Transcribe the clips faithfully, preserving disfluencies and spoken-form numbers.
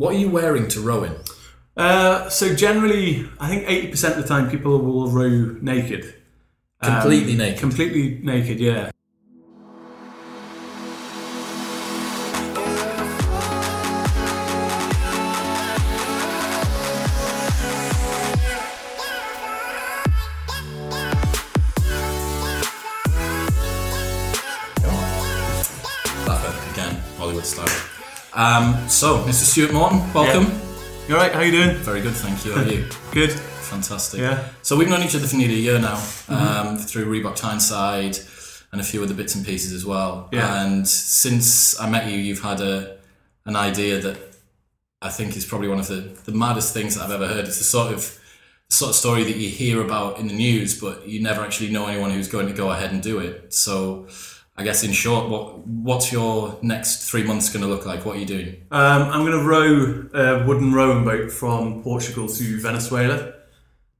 What are you wearing to rowing? Uh, so generally, I think eighty percent of the time people will row naked. Completely um, naked? Completely naked, yeah. Um, so, Mister Stuart Morton, welcome. Yeah. You alright? How you doing? Very good, thank you. How are you? Good. Fantastic. Yeah. So we've known each other for nearly a year now, mm-hmm. um, through Reebok Tyneside and a few other bits and pieces as well. Yeah. And since I met you, you've had a an idea that I think is probably one of the, the maddest things that I've ever heard. It's the sort of the sort of story that you hear about in the news, but you never actually know anyone who's going to go ahead and do it. So I guess in short, what what's your next three months going to look like? What are you doing? Um, I'm going to row a wooden rowing boat from Portugal to Venezuela,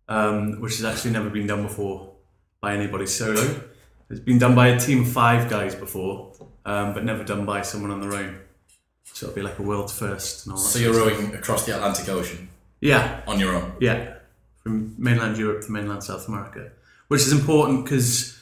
um, which has actually never been done before by anybody solo. It's been done by a team of five guys before, um, but never done by someone on their own. So it'll be like a world first. And all that so you're rowing stuff. Across the Atlantic Ocean? Yeah. On your own? Yeah. From mainland Europe to mainland South America, which is important because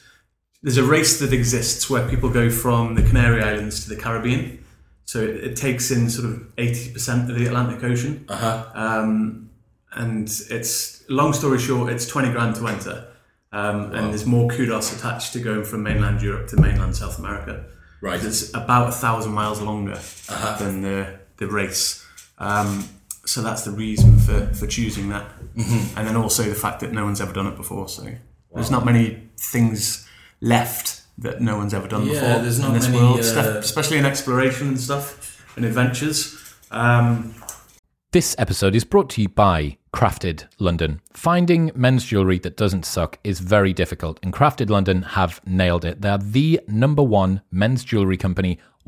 there's a race that exists where people go from the Canary Islands to the Caribbean. So it, it takes in sort of eighty percent of the Atlantic Ocean. Uh-huh. Um, and it's, long story short, it's twenty grand to enter. Um, wow. And there's more kudos attached to going from mainland Europe to mainland South America. Right. It's about a thousand miles longer uh-huh. than the, the race. Um, so that's the reason for, for choosing that. Mm-hmm. And then also the fact that no one's ever done it before. So wow. there's not many things left that no one's ever done yeah, before there's not in this many, world, uh, especially in exploration and stuff and adventures. Um, this episode is brought to you by Crafted London. Finding men's jewellery that doesn't suck is very difficult, and Crafted London have nailed it. They're the number one men's jewellery company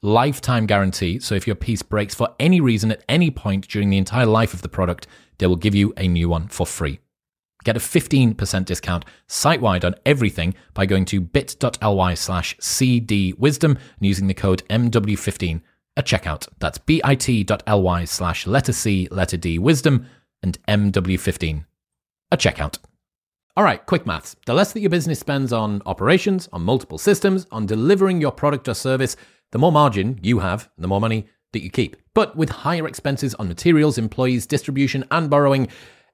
lifetime guarantee, so if your piece breaks for any reason at any point during the entire life of the product, they will give you a new one for free. Get a fifteen percent discount site-wide on everything by going to bit.ly slash cdwisdom and using the code M W fifteen at checkout. That's bit.ly slash letter C, letter D, wisdom, and M W fifteen at checkout. All right, quick maths. The less that your business spends on operations, on multiple systems, on delivering your product or service, the more margin you have, the more money that you keep. But with higher expenses on materials, employees, distribution, and borrowing,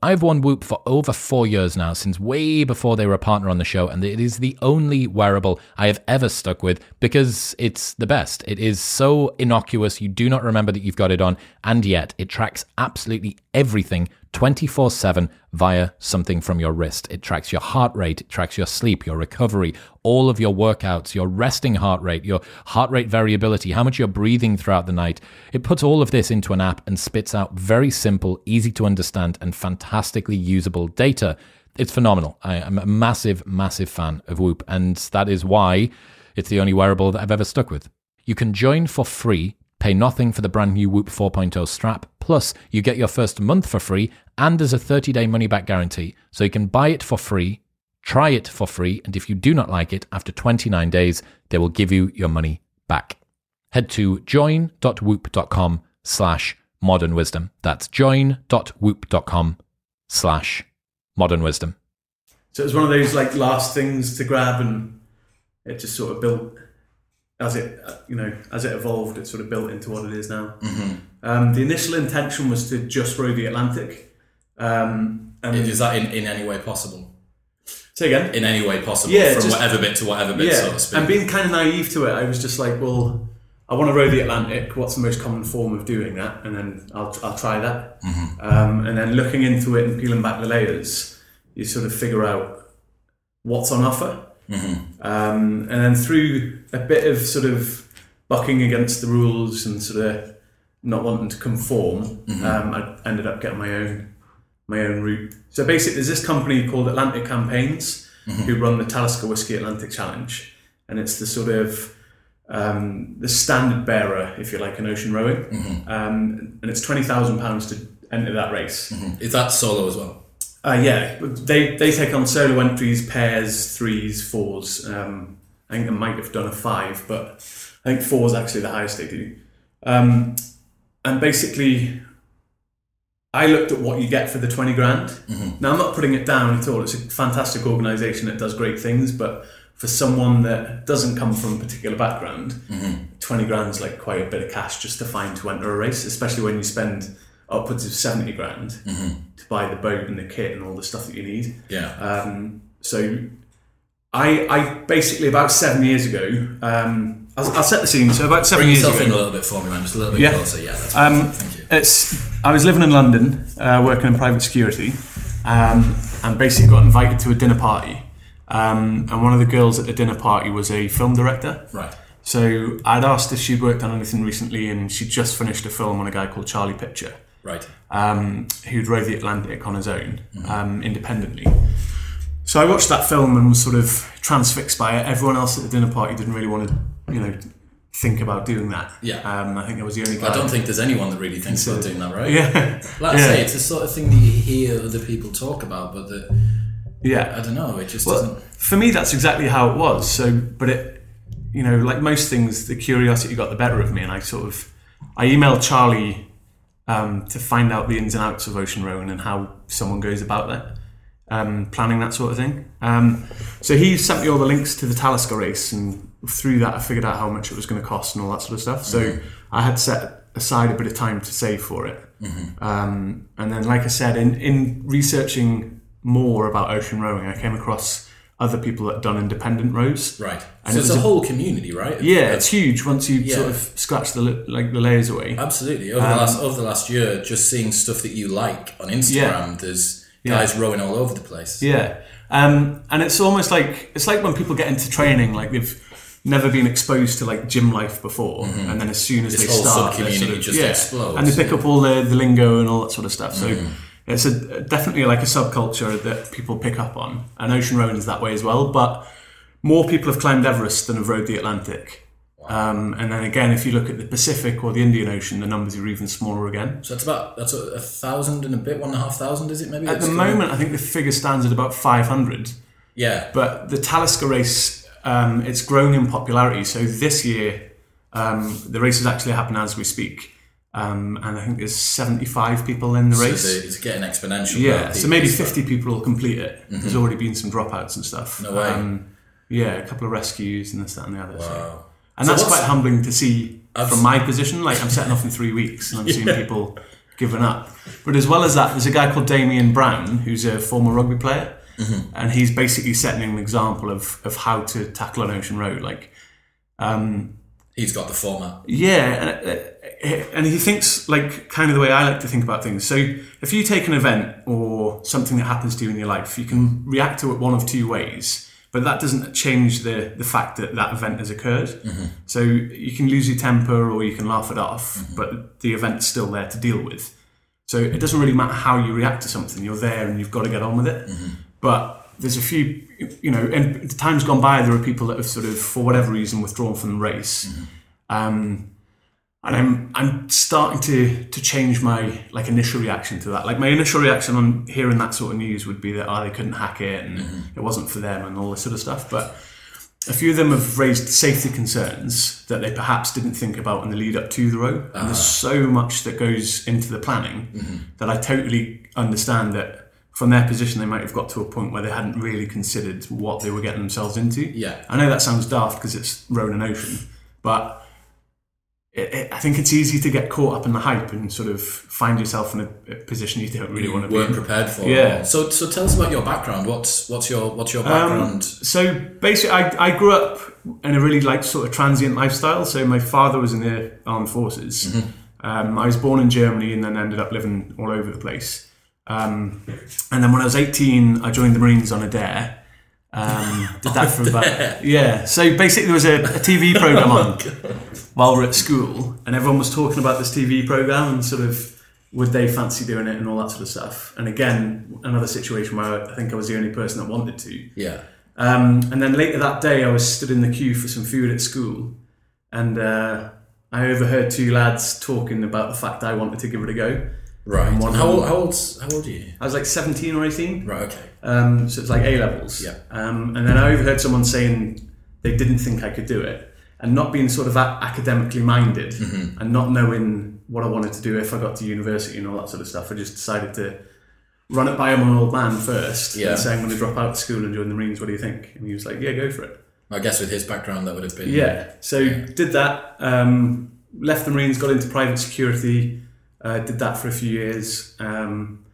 I've worn Whoop for over four years now, since way before they were a partner on the show, and it is the only wearable I have ever stuck with because it's the best. It is so innocuous, you do not remember that you've got it on, and yet it tracks absolutely everything twenty-four seven via something from your wrist. It tracks your heart rate, it tracks your sleep, your recovery, all of your workouts, your resting heart rate, your heart rate variability, how much you're breathing throughout the night. It puts all of this into an app and spits out very simple, easy to understand, and fantastically usable data. It's phenomenal. I am a massive, massive fan of Whoop, and that is why it's the only wearable that I've ever stuck with. You can join for free, pay nothing for the brand new Whoop four point oh strap. Plus, you get your first month for free, and there's a thirty-day money-back guarantee. So you can buy it for free, try it for free, and if you do not like it, after twenty-nine days, they will give you your money back. head to join.whoop.com slash modern wisdom. That's join.whoop.com slash modern wisdom. So it was one of those like last things to grab, and it just sort of built as it, you know, as it evolved, it sort of built into what it is now. Mm-hmm. Um, the initial intention was to just row the Atlantic. Um, and is that in, in any way possible? Say again? In any way possible, yeah, from just, whatever bit to whatever bit, yeah, so to speak. And being kind of naive to it, I was just like, well, I want to row the Atlantic. What's the most common form of doing that? And then I'll I'll try that. Mm-hmm. Um, and then looking into it and peeling back the layers, you sort of figure out what's on offer. Mm-hmm. Um, and then through a bit of sort of bucking against the rules and sort of not wanting to conform, mm-hmm. um, I ended up getting my own my own route. So basically there's this company called Atlantic Campaigns, mm-hmm. who run the Talisker Whisky Atlantic Challenge, and it's the sort of um, the standard bearer, if you like, in ocean rowing, mm-hmm. um, and it's twenty thousand pounds to enter that race. Mm-hmm. Is that solo as well? Uh, yeah, they they take on solo entries, pairs, threes, fours. Um, I think they might have done a five, but I think four is actually the highest they do. Um, and basically, I looked at what you get for the twenty grand. Mm-hmm. Now, I'm not putting it down at all. It's a fantastic organisation that does great things, but for someone that doesn't come from a particular background, mm-hmm. twenty grand is like quite a bit of cash just to find to enter a race, especially when you spend upwards of seventy grand, mm-hmm. to buy the boat and the kit and all the stuff that you need. Yeah. Um, so I I basically about seven years ago, um, I'll, I'll set the scene. So about seven Bring years ago. Bring yourself in a little bit for me, man. Just a little bit yeah. closer. Yeah. That's um, awesome. Thank you. It's, I was living in London, uh, working in private security, um, and basically got invited to a dinner party. Um, and one of the girls at the dinner party was a film director. Right. So I'd asked if she'd worked on anything recently, and she'd just finished a film on a guy called Charlie Pitcher. Right. Um, who'd row the Atlantic on his own, mm-hmm. um, independently. So I watched that film and was sort of transfixed by it. Everyone else at the dinner party didn't really want to, you know, think about doing that. Yeah. Um, I think I was the only guy. I don't think there's anyone that really thinks about doing that, right? Yeah. Like I yeah. say, it's the sort of thing that you hear other people talk about, but that, yeah, I don't know, it just well, doesn't. For me, that's exactly how it was. So, but it, you know, like most things, the curiosity got the better of me, and I sort of, I emailed Charlie. Um, to find out the ins and outs of ocean rowing and how someone goes about that, um, planning that sort of thing. Um, so he sent me all the links to the Talisker race, and through that I figured out how much it was going to cost and all that sort of stuff. So mm-hmm. I had set aside a bit of time to save for it. Mm-hmm. Um, and then, like I said, in, in researching more about ocean rowing, I came across other people that had done independent rows. Right. And so it it's a whole community, right? Yeah, it's huge once you yeah. sort of scratch the like the layers away. Absolutely. Over um, the last over the last year, just seeing stuff that you like on Instagram, yeah. there's guys yeah. rowing all over the place. Yeah. Um, and it's almost like it's like when people get into training, like they've never been exposed to like gym life before, mm-hmm. and then as soon as this they whole start, sub-community sort of, just yeah, explodes, and they pick yeah. up all the, the lingo and all that sort of stuff. So. Mm. It's a, definitely like a subculture that people pick up on, and ocean rowing is that way as well. But more people have climbed Everest than have rowed the Atlantic. Wow. Um, and then again, if you look at the Pacific or the Indian Ocean, the numbers are even smaller again. So that's about that's a, a thousand and a bit, one and a half thousand, is it? Maybe at the moment, of... I think the figure stands at about five hundred. Yeah. But the Talisker race, um, it's grown in popularity. So this year, um, the race is actually happening as we speak. Um, and I think there's seventy-five people in the so race. So it's getting exponential. Yeah, so maybe fifty people will complete it. Mm-hmm. There's already been some dropouts and stuff. No way. Um, yeah, a couple of rescues and this, that and the other. Wow. So. And so that's quite humbling to see I've from my position. Like, I'm setting off in three weeks and I'm yeah. seeing people giving up. But as well as that, there's a guy called Damian Brown, who's a former rugby player. Mm-hmm. And he's basically setting an example of, of how to tackle an ocean row. Like, um, he's got the format. Yeah, and... Uh, And he thinks like kind of the way I like to think about things. So if you take an event or something that happens to you in your life, you can react to it one of two ways, but that doesn't change the, the fact that that event has occurred. Mm-hmm. So you can lose your temper or you can laugh it off, mm-hmm. but the event's still there to deal with. So it doesn't really matter how you react to something. You're there and you've got to get on with it. Mm-hmm. But there's a few, you know, and time's gone by, there are people that have sort of, for whatever reason, withdrawn from the race. Mm-hmm. Um, And I'm I'm starting to to change my like initial reaction to that. Like my initial reaction on hearing that sort of news would be that oh they couldn't hack it and mm-hmm. it wasn't for them and all this sort of stuff. But A few of them have raised safety concerns that they perhaps didn't think about in the lead up to the row. And uh-huh. there's so much that goes into the planning mm-hmm. that I totally understand that from their position, they might have got to a point where they hadn't really considered what they were getting themselves into. Yeah. I know that sounds daft because it's rowing an ocean, but it, it, I think it's easy to get caught up in the hype and sort of find yourself in a, a position you don't really you want to be in. Weren't prepared for. Yeah. So, so tell us about your background. What's what's your what's your background? Um, so basically, I, I grew up in a really like sort of transient lifestyle. So my father was in the armed forces. Mm-hmm. Um, I was born in Germany and then ended up living all over the place. Um, and then when I was eighteen, I joined the Marines on a dare. Um, did that for about yeah. So basically, there was a, a T V program on. Oh, while we're at school, and everyone was talking about this T V program and sort of would they fancy doing it and all that sort of stuff. And again, another situation where I think I was the only person that wanted to. Yeah. Um, and then later that day, I was stood in the queue for some food at school, and uh, I overheard two lads talking about the fact that I wanted to give it a go. Right. And one how, old, how old? How old are you? I was like seventeen or eighteen. Right. Okay. Um, so it's like A levels. Yeah. Um, and then I overheard someone saying they didn't think I could do it. And not being sort of academically minded mm-hmm. and not knowing what I wanted to do if I got to university and all that sort of stuff. I just decided to run it by my old man first yeah. and say, I'm going to drop out of school and join the Marines. What do you think? And he was like, yeah, go for it. I guess with his background, that would have been... Yeah. So yeah. did that, um, left the Marines, got into private security, uh, did that for a few years. Um,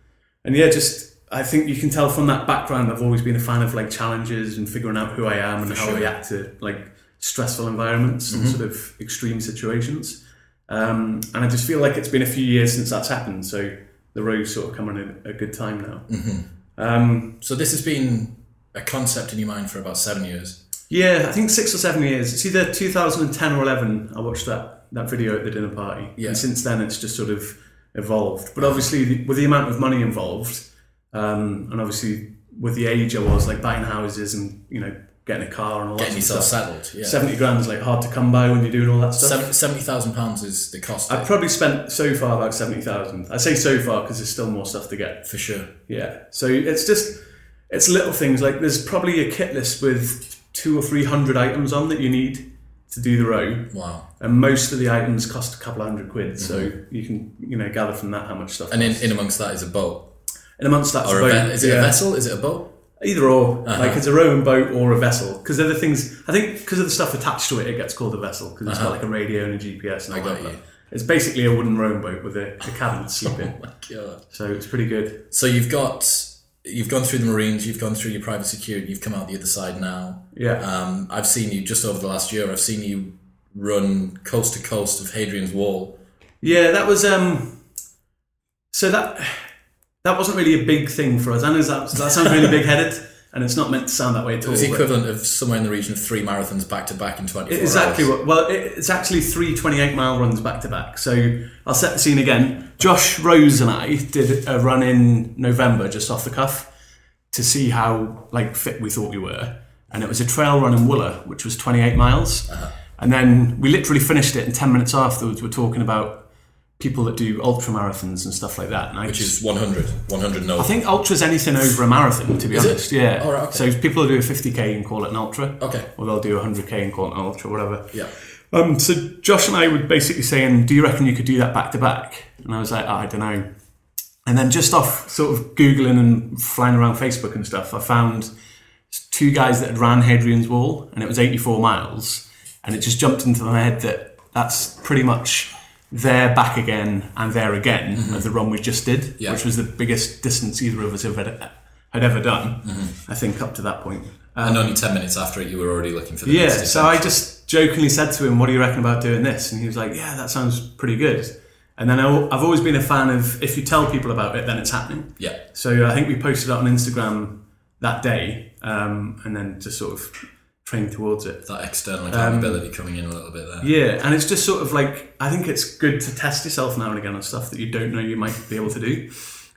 and yeah, just... I think you can tell from that background, I've always been a fan of like challenges and figuring out who I am and for how sure. I react to... like. stressful environments mm-hmm. and sort of extreme situations. Um, and I just feel like it's been a few years since that's happened. So the road's sort of coming at a good time now. Mm-hmm. Um, so this has been a concept in your mind for about seven years. Yeah, I think six or seven years. It's either two thousand ten or eleven. I watched that, that video at the dinner party. Yeah. And since then it's just sort of evolved. But obviously the, with the amount of money involved um, and obviously with the age I was, like buying houses and, you know, getting a car and all getting that sort of stuff. Getting yourself settled, yeah. seventy grand is like hard to come by when you're doing all that stuff. seventy thousand pounds is the cost. I've probably spent so far about seventy thousand. I say so far because there's still more stuff to get. For sure. Yeah. So it's just, it's little things. Like there's probably a kit list with two or three hundred items on that you need to do the row. Wow. And most of the items cost a couple of hundred quid. Mm-hmm. So you can, you know, gather from that how much stuff. And in, in amongst that is a boat. In amongst that is a boat. Ve- is it yeah. a vessel? Is it a boat? Either or, uh-huh. like it's a rowing boat or a vessel. Because they're the things, I think because of the stuff attached to it, it gets called a vessel because it's uh-huh. got like a radio and a G P S and all that. Like. It's basically a wooden rowing boat with a, a cabin to sleep in. Oh my God. So it's pretty good. So you've got, you've gone through the Marines, you've gone through your private security, you've come out the other side now. Yeah. Um, I've seen you just over the last year, I've seen you run coast to coast of Hadrian's Wall. Yeah, that was, um, so that... That wasn't really a big thing for us. I know that, that sounds really big-headed, and it's not meant to sound that way at all. It was the equivalent of somewhere in the region of three marathons back-to-back in twenty-four exactly hours. Exactly. Well, it's actually three twenty-eight mile runs back-to-back. So I'll set the scene again. Josh Rose and I did a run in November, just off the cuff, to see how like fit we thought we were. And it was a trail run in Wooler, which was twenty-eight miles. Uh-huh. And then we literally finished it, and ten minutes afterwards we're talking about people that do ultra marathons and stuff like that. And Which just, is one hundred, one hundred and over. I think ultra's anything over a marathon, to be is honest. It? Yeah. All right, okay. So people will do a fifty k and call it an ultra. Okay. Or they'll do a one hundred k and call it an ultra, whatever. Yeah. Um. So Josh and I were basically saying, do you reckon you could do that back to back? And I was like, oh, I don't know. And then just off sort of Googling and flying around Facebook and stuff, I found two guys that had ran Hadrian's Wall and it was eighty-four miles. And it just jumped into my head that that's pretty much... there, back again, and there again mm-hmm. of the run we just did, yeah. which was the biggest distance either of us have had, had ever done, mm-hmm. I think, up to that point. Um, and only ten minutes after it, you were already looking for the yeah, next distance. Yeah, so I just jokingly said to him, what do you reckon about doing this? And he was like, yeah, that sounds pretty good. And then I, I've always been a fan of, if you tell people about it, then it's happening. Yeah. So I think we posted it on Instagram that day, um, and then just sort of... trained towards it. That external accountability um, coming in a little bit there. Yeah, and it's just sort of like, I think it's good to test yourself now and again on stuff that you don't know you might be able to do.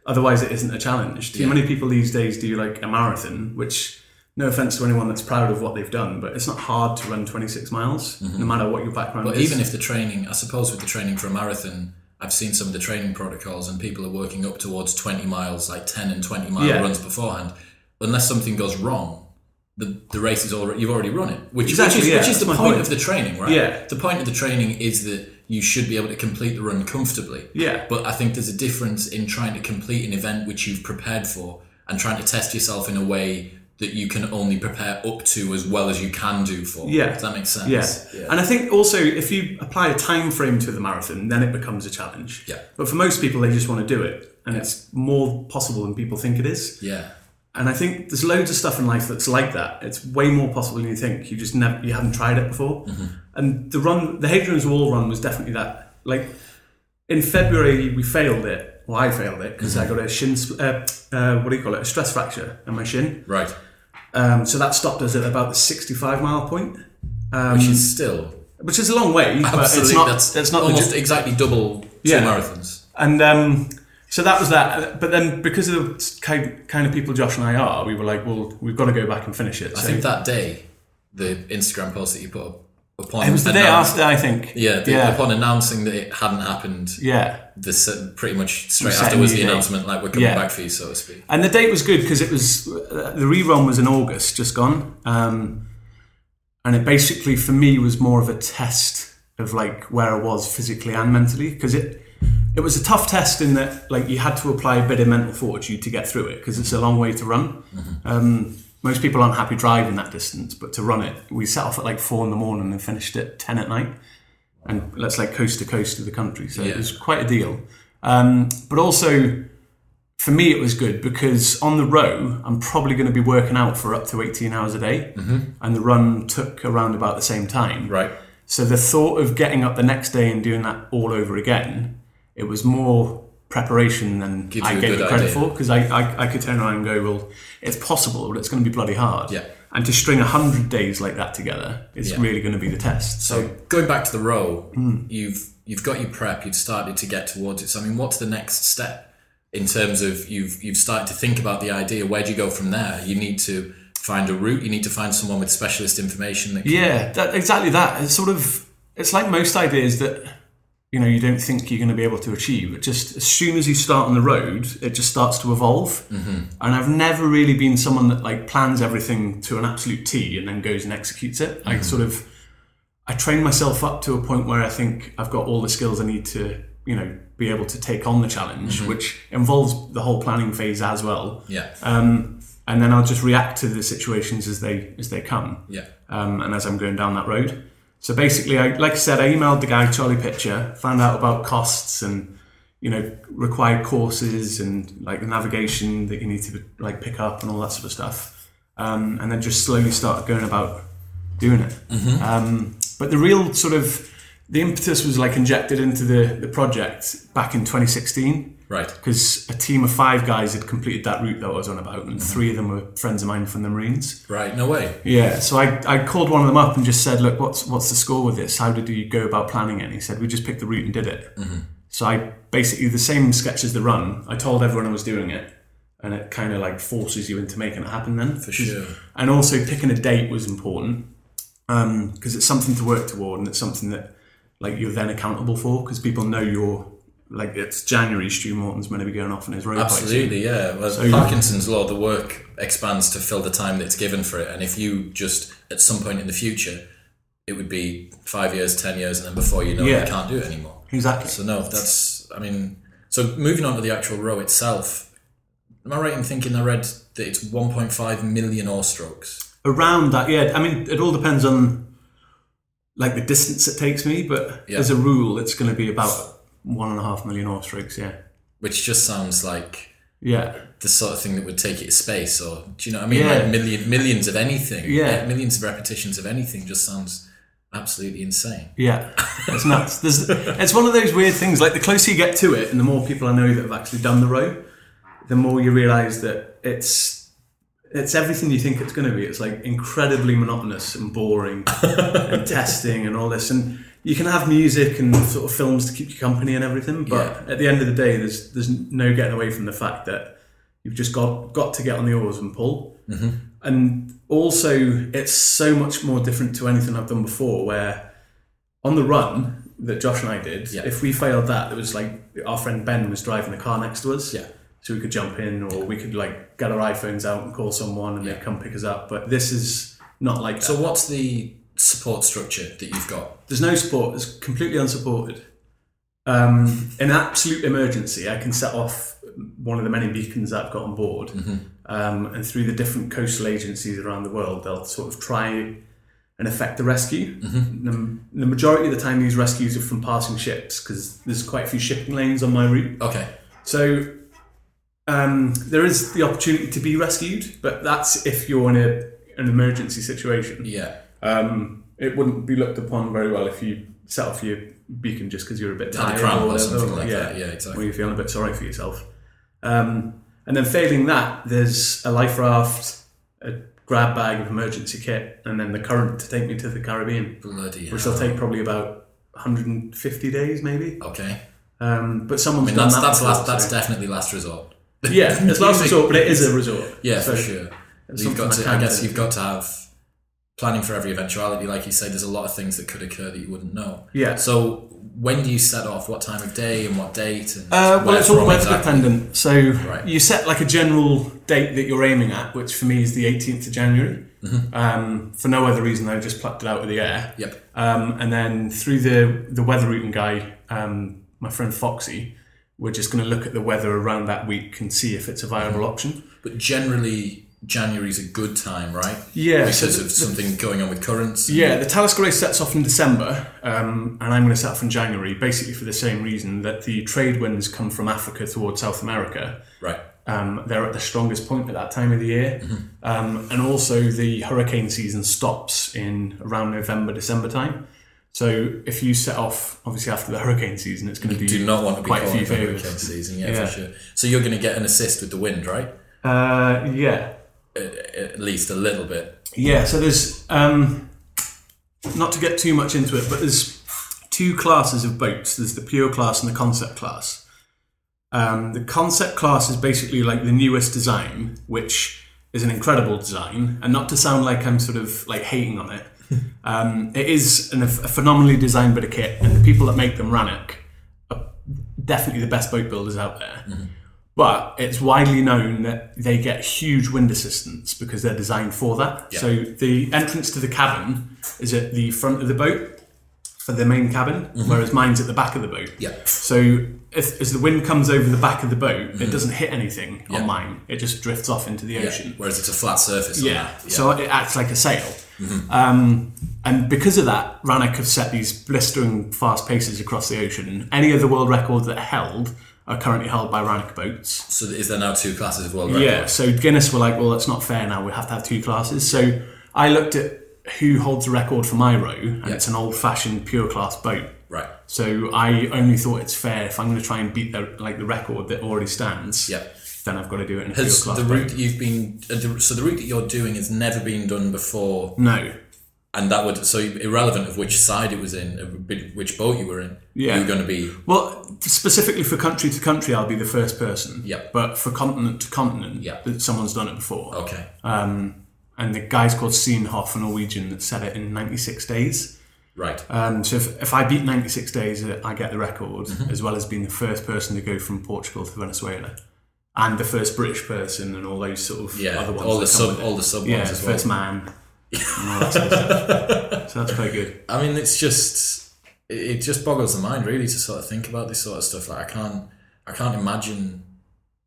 Otherwise it isn't a challenge. Too yeah. many people these days do like a marathon, which no offence to anyone that's proud of what they've done, but it's not hard to run twenty-six miles, mm-hmm. no matter what your background but is. But even if the training, I suppose with the training for a marathon, I've seen some of the training protocols and people are working up towards twenty miles, like ten and twenty mile yeah. runs beforehand. Unless something goes wrong, the, the race is already, you've already run it, which, exactly, which is, yeah. which is the point, point of the training, right? Yeah. The point of the training is that you should be able to complete the run comfortably. Yeah. But I think there's a difference in trying to complete an event which you've prepared for and trying to test yourself in a way that you can only prepare up to as well as you can do for. Yeah. Does that make sense? Yeah. yeah. And I think also if you apply a time frame to the marathon, then it becomes a challenge. Yeah. But for most people, they just want to do it. And yeah. it's more possible than people think it is. Yeah. And I think there's loads of stuff in life that's like that. It's way more possible than you think. You just never, you haven't tried it before. Mm-hmm. And the run, the Hadrian's Wall run was definitely that. Like in February, we failed it. Well, I failed it because mm-hmm. I got a shin, uh, uh, what do you call it? A stress fracture in my shin. Right. Um, so that stopped us at about the sixty-five mile point. Um, which is still... Which is a long way. Absolutely. But it's not, that's it's not almost legit- exactly double two yeah. marathons. And um, so that was that. But then because of the kind of people Josh and I are, we were like, well, we've got to go back and finish it. So. I think that day, the Instagram post that you put up, upon it was the day after, I think. Yeah, the, yeah, upon announcing that it hadn't happened. Yeah, this uh, pretty much straight after was the announcement, like we're coming yeah. back for you, so to speak. And the date was good because it was uh, the rerun was in August, just gone, um, and it basically for me was more of a test of like where I was physically and mentally, because it it was a tough test in that like you had to apply a bit of mental fortitude to get through it because it's a long way to run. Mm-hmm. Um, Most people aren't happy driving that distance, but to run it, we set off at like four in the morning and finished at ten at night. And that's like coast to coast of the country. So yeah. it was quite a deal. Um, but also, for me, it was good because on the row, I'm probably going to be working out for up to eighteen hours a day. Mm-hmm. And the run took around about the same time. Right. So the thought of getting up the next day and doing that all over again, it was more... preparation than Gives I gave it credit idea. for, because I, I I could turn around and go, well, it's possible, but it's going to be bloody hard. Yeah. And to string one hundred days like that together is yeah. really going to be the test. So, so going back to the row, mm. you've you've got your prep, you've started to get towards it. So I mean, what's the next step in terms of you've you've started to think about the idea? Where do you go from there? You need to find a route, you need to find someone with specialist information that can Yeah, that, exactly that. It's sort of, it's like most ideas that you know, you don't think you're going to be able to achieve. It just, as soon as you start on the road, it just starts to evolve. Mm-hmm. And I've never really been someone that like plans everything to an absolute T and then goes and executes it. Mm-hmm. I sort of, I train myself up to a point where I think I've got all the skills I need to, you know, be able to take on the challenge, mm-hmm. which involves the whole planning phase as well. Yeah. Um, and then I'll just react to the situations as they, as they come. Yeah. Um, and as I'm going down that road. So basically, I, like I said, I emailed the guy, Charlie Pitcher, found out about costs and, you know, required courses and like the navigation that you need to like pick up and all that sort of stuff. Um, and then just slowly started going about doing it. Mm-hmm. Um, but the real sort of, the impetus was like injected into the, the project back in twenty sixteen. Right. Because a team of five guys had completed that route that I was on about, and three of them were friends of mine from the Marines. Right, no way. Yeah, so I, I called one of them up and just said, look, what's what's the score with this? How did you go about planning it? And he said, we just picked the route and did it. Mm-hmm. So I basically, the same sketch as the run, I told everyone I was doing it, and it kind of like forces you into making it happen then. For sure. And also picking a date was important, because um, it's something to work toward, and it's something that like you're then accountable for, because people know you're... Like it's January, Stu Morton's going to be going off on his road. Absolutely, yeah. Well, so, Parkinson's law, the work expands to fill the time that's given for it. And if you just, at some point in the future, it would be five years, ten years, and then before you know yeah. it, you can't do it anymore. Exactly. So no, that's, I mean, so moving on to the actual row itself, am I right in thinking I read that it's one point five million oar strokes? Around that, yeah. I mean, it all depends on like the distance it takes me, but yeah. as a rule, it's going to be about... One and a half million oar strokes, yeah. Which just sounds like yeah the sort of thing that would take it to space, or do you know what I mean? Yeah. Like million, millions of anything, yeah, like millions of repetitions of anything just sounds absolutely insane. Yeah, it's nuts. There's, it's one of those weird things. Like the closer you get to it, and the more people I know that have actually done the row, the more you realise that it's it's everything you think it's going to be. It's like incredibly monotonous and boring, and testing and all this and. You can have music and sort of films to keep you company and everything, but yeah. at the end of the day, there's there's no getting away from the fact that you've just got, got to get on the oars and pull. Mm-hmm. And also, it's so much more different to anything I've done before, where on the run that Josh and I did, yeah. if we failed that, it was like our friend Ben was driving the car next to us. Yeah. so we could jump in, or we could like get our iPhones out and call someone and yeah. they'd come pick us up. But this is not like that. So what's the support structure that you've got? There's no support. It's completely unsupported. Um, in absolute emergency, I can set off one of the many beacons that I've got on board. Mm-hmm. Um, and through the different coastal agencies around the world, they'll sort of try and affect the rescue. Mm-hmm. The, the majority of the time, these rescues are from passing ships, because there's quite a few shipping lanes on my route. Okay. So um, there is the opportunity to be rescued, but that's if you're in a, an emergency situation. Yeah. Um, it wouldn't be looked upon very well if you set off your beacon just because you're a bit tired or, or, or something like yeah, that. Yeah, exactly. Or you're feeling a bit sorry for yourself. Um, and then failing that, there's a life raft, a grab bag of emergency kit, and then the current to take me to the Caribbean. Bloody which hell. Will take probably about one hundred fifty days, maybe. Okay. Um, but someone's I mean, done that's, that. That's, before, last, that's so. definitely last resort. Yeah, it's last resort, but it is a resort. Yeah, so for sure. You've got to, I guess you've got to have... planning for every eventuality, like you say, there's a lot of things that could occur that you wouldn't know. Yeah. So when do you set off? What time of day and what date? And uh, well, it's all weather dependent. So right. you set like a general date that you're aiming at, which for me is the eighteenth of January. Mm-hmm. Um, for no other reason, I just plucked it out of the air. Yep. Um, and then through the the weather routing guy, um, my friend Foxy, we're just going to look at the weather around that week and see if it's a viable mm-hmm. option. But generally... January's a good time, right? Yeah. Because so the, of something the, going on with currents. Yeah, the Talisker race sets off in December, um, and I'm going to set off in January, basically for the same reason that the trade winds come from Africa towards South America. Right. Um, they're at the strongest point at that time of the year. Mm-hmm. Um, and also the hurricane season stops in around November, December time. So if you set off, obviously after the hurricane season, it's going to you do, do not want to be quite a few favours. Hurricane season, yeah, yeah, for sure. So you're going to get an assist with the wind, right? Uh, yeah. At least a little bit. Yeah, so there's, um, not to get too much into it, but there's two classes of boats. There's the pure class and the concept class. Um, the concept class is basically like the newest design, which is an incredible design. And not to sound like I'm sort of like hating on it, um, it is an, a phenomenally designed bit of kit. And the people that make them, Rannoch, are definitely the best boat builders out there. Mm-hmm. But it's widely known that they get huge wind assistance because they're designed for that. Yeah. So the entrance to the cabin is at the front of the boat for the main cabin, mm-hmm. whereas mine's at the back of the boat. Yeah. So if, as the wind comes over the back of the boat, mm-hmm. it doesn't hit anything yeah. on mine. It just drifts off into the ocean. Yeah. Whereas it's a flat surface. Yeah. yeah. So it acts like a sail. Mm-hmm. Um, and because of that, Rannoch have set these blistering fast paces across the ocean. Any other world records that are held... are currently held by Rannoch boats. So is there now two classes of world records? Yeah, so Guinness were like, well, that's not fair now, we have to have two classes. So I looked at who holds the record for my row, and yep. it's an old-fashioned pure class boat. Right. So I only thought it's fair if I'm going to try and beat the, like, the record that already stands, yep. then I've got to do it in a Has pure class the route boat. You've been, so the route that you're doing has never been done before? No. And that would, so irrelevant of which side it was in, which boat you were in, yeah. you're going to be... Well, specifically for country to country, I'll be the first person. Yeah. But for continent to continent, yeah. someone's done it before. Okay. Um, and the guy's called Sienhoff, a Norwegian, that set it in ninety-six days. Right. Um, so if, if I beat ninety-six days, I get the record, mm-hmm. as well as being the first person to go from Portugal to Venezuela. And the first British person and all those sort of yeah, other ones. All the sub, all the sub ones yeah, as well. Yeah, first man... no, that sounds, that sounds quite good. I mean, it's just it just boggles the mind really to sort of think about this sort of stuff. Like I can't I can't imagine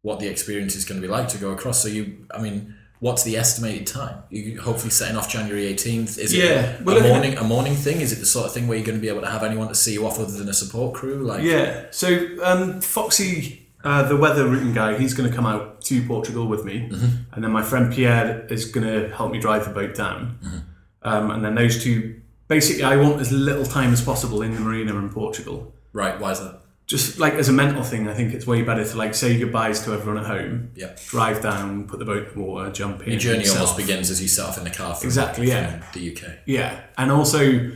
what the experience is going to be like to go across. So you, I mean, what's the estimated time? You hopefully setting off January eighteenth. Is yeah. it well, a morning a morning thing? Is it the sort of thing where you're going to be able to have anyone to see you off other than a support crew? Like yeah. So um, Foxy, uh, the weather routing guy, he's going to come out to Portugal with me, mm-hmm. and then my friend Pierre is going to help me drive the boat down, mm-hmm. um, and then those two, basically I want as little time as possible in the marina in Portugal. Right, why is that? Just like as a mental thing, I think it's way better to like say goodbyes to everyone at home, yeah. drive down, put the boat in the water, jump in. Your journey almost begins as you set off in the car from, exactly, yeah. from the U K. Yeah, and also...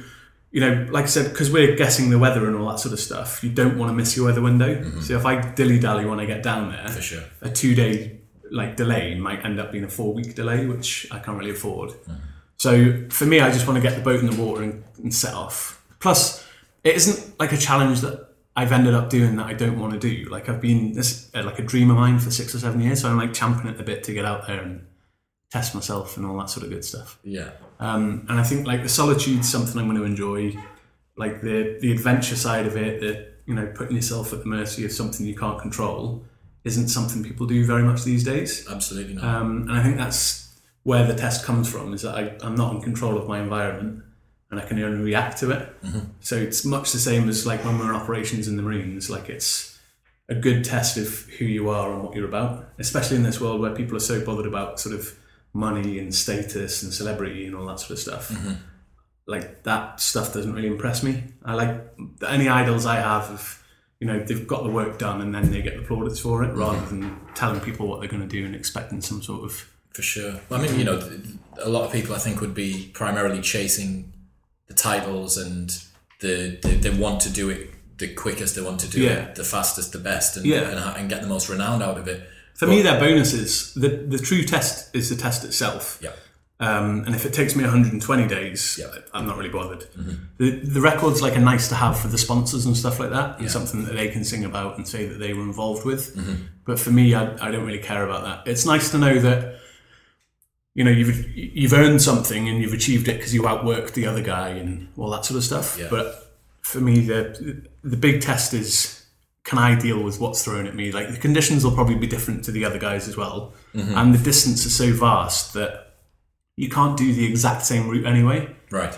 You know, like I said, because we're guessing the weather and all that sort of stuff, you don't want to miss your weather window. Mm-hmm. So if I dilly-dally when I get down there, for sure. a two-day like delay might end up being a four-week delay, which I can't really afford. Mm-hmm. So for me, I just want to get the boat in the water and, and set off. Plus, it isn't like a challenge that I've ended up doing that I don't want to do. Like, I've been this uh, like a dream of mine for six or seven years, so I'm like champing at the bit to get out there and test myself and all that sort of good stuff. Yeah. Um, and I think like the solitude's something I'm going to enjoy, like the the adventure side of it, the, you know, putting yourself at the mercy of something you can't control isn't something people do very much these days. Absolutely not. Um, and I think that's where the test comes from, is that I, I'm not in control of my environment and I can only react to it. Mm-hmm. So it's much the same as like when we're in operations in the Marines, like it's a good test of who you are and what you're about, especially in this world where people are so bothered about sort of money and status and celebrity and all that sort of stuff. Mm-hmm. Like that stuff doesn't really impress me. I like any idols I have of, you know, they've got the work done and then they get the plaudits for it, rather mm-hmm. than telling people what they're going to do and expecting some sort of... For sure. Well, I mean, you know, a lot of people I think would be primarily chasing the titles and the, the they want to do it the quickest, they want to do yeah. it the fastest, the best, and, yeah. and and get the most renowned out of it. For but, me, they're bonuses. The the true test is the test itself. Yeah. Um, and if it takes me one hundred twenty days, yeah. I'm not really bothered. Mm-hmm. The the record's like a nice to have for the sponsors and stuff like that, and yeah. something that they can sing about and say that they were involved with. Mm-hmm. But for me, I, I don't really care about that. It's nice to know that, you know, you've you've earned something and you've achieved it because you outworked the other guy and all that sort of stuff. Yeah. But for me, the the big test is, can I deal with what's thrown at me? Like, the conditions will probably be different to the other guys as well. Mm-hmm. And the distance is so vast that you can't do the exact same route anyway. Right.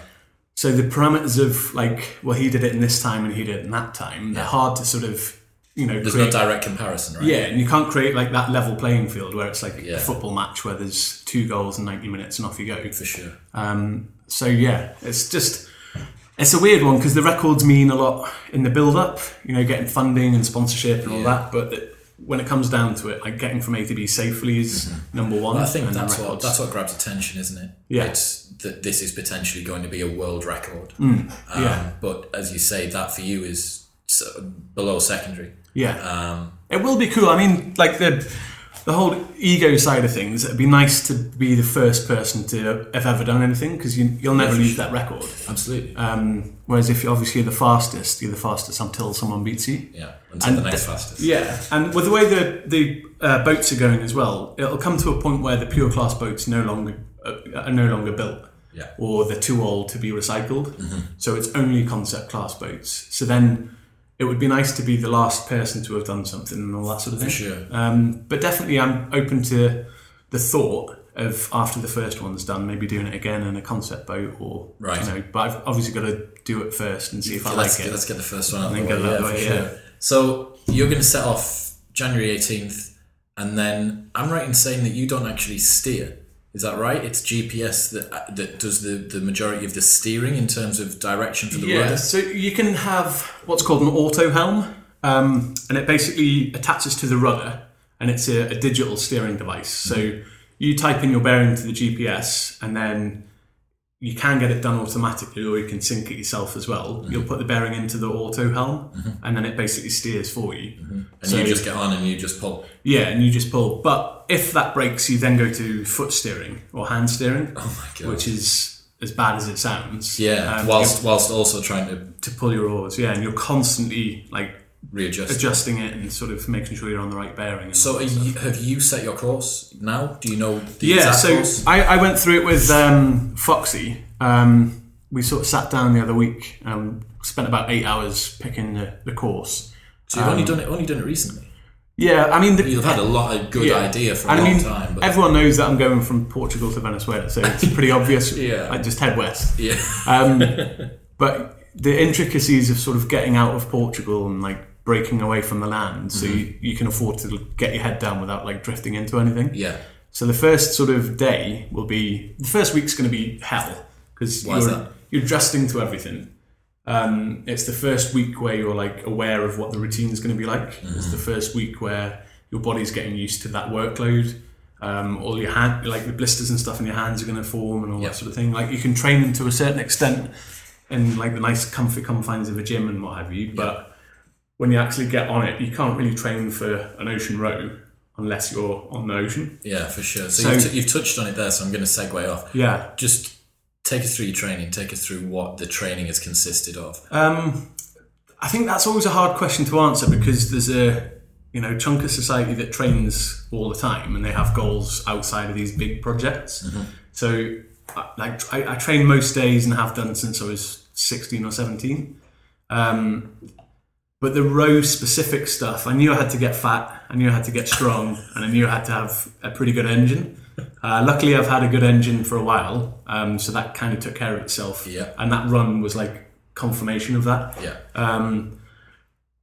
So the parameters of like, well, he did it in this time and he did it in that time, yeah. they're hard to sort of, you know... There's create. No direct comparison, right? Yeah, and you can't create like that level playing field where it's like yeah. a football match where there's two goals in ninety minutes and off you go. For sure. Um, so yeah, it's just... It's a weird one because the records mean a lot in the build-up, you know, getting funding and sponsorship and all yeah. that, but... It, when it comes down to it, like getting from A to B safely is mm-hmm. number one. Well, I think that's what, that's what grabs attention, isn't it? Yeah. It's that this is potentially going to be a world record. Mm. Um, yeah. But as you say, that for you is so below secondary. Yeah. Um, it will be cool. I mean, like the the whole ego side of things, it'd be nice to be the first person to have ever done anything, because you, you'll never lose that record. Absolutely. Um, whereas if you're obviously the fastest, you're the fastest until someone beats you. Yeah. Until and the next fastest. Yeah, and with the way the the uh, boats are going as well, it'll come to a point where the pure class boats no longer uh, are no longer built, yeah. or they're too old to be recycled. Mm-hmm. So it's only concept class boats. So then it would be nice to be the last person to have done something and all that sort of thing. For sure. Um, but definitely, I'm open to the thought of, after the first one's done, maybe doing it again in a concept boat or right. You know, but I've obviously got to do it first and see if I let's like get, it. Let's get the first one out. And then go that way. Yeah. So you're going to set off January eighteenth, and then I'm right in saying that you don't actually steer. Is that right? It's G P S that that does the, the majority of the steering in terms of direction for the yeah, rudder. So you can have what's called an auto helm, um, and it basically attaches to the rudder, and it's a, a digital steering device. So mm-hmm. you type in your bearing to the G P S, and then you can get it done automatically, or you can sync it yourself as well. Mm-hmm. You'll put the bearing into the auto helm, mm-hmm. and then it basically steers for you. Mm-hmm. And so you just get on and you just pull. Yeah, and you just pull. But if that breaks, you then go to foot steering or hand steering. Oh my God. Which is as bad as it sounds. Yeah, um, whilst whilst also trying to... To pull your oars, yeah. And you're constantly like readjusting adjusting it and sort of making sure you're on the right bearing. And so are you, have you set your course now? Do you know the yeah, exact so course? Yeah, so I, I went through it with um, Foxy. Um, we sort of sat down the other week and spent about eight hours picking the, the course. So you've um, only done it only done it recently? Yeah, I mean... The, you've had a lot of good yeah, idea for a I long mean, time. But everyone knows that I'm going from Portugal to Venezuela, so it's pretty obvious. Yeah. I just head west. Yeah. Um, but the intricacies of sort of getting out of Portugal and like breaking away from the land, so mm-hmm. you, you can afford to get your head down without like drifting into anything. Yeah. So the first sort of day will be the first week's going to be hell because you're, you're adjusting to everything. Um, it's the first week where you're like aware of what the routine is going to be like. Mm-hmm. It's the first week where your body's getting used to that workload. Um, all your hand, like the blisters and stuff in your hands, are going to form and all yep. that sort of thing. Like you can train them to a certain extent in like the nice comfy confines of a gym and what have you, but. Yep. When you actually get on it, you can't really train for an ocean row unless you're on the ocean. Yeah, for sure. So, so you've, t- you've touched on it there, so I'm going to segue off. Yeah. Just take us through your training. Take us through what the training has consisted of. Um, I think that's always a hard question to answer, because there's a you know chunk of society that trains all the time and they have goals outside of these big projects. Mm-hmm. So like I, I train most days and have done since I was sixteen or seventeen. Um, but the row specific stuff, I knew I had to get fat, I knew I had to get strong, and I knew I had to have a pretty good engine. Uh, luckily, I've had a good engine for a while, um, so that kind of took care of itself. Yeah. And that run was like confirmation of that. Yeah. Um,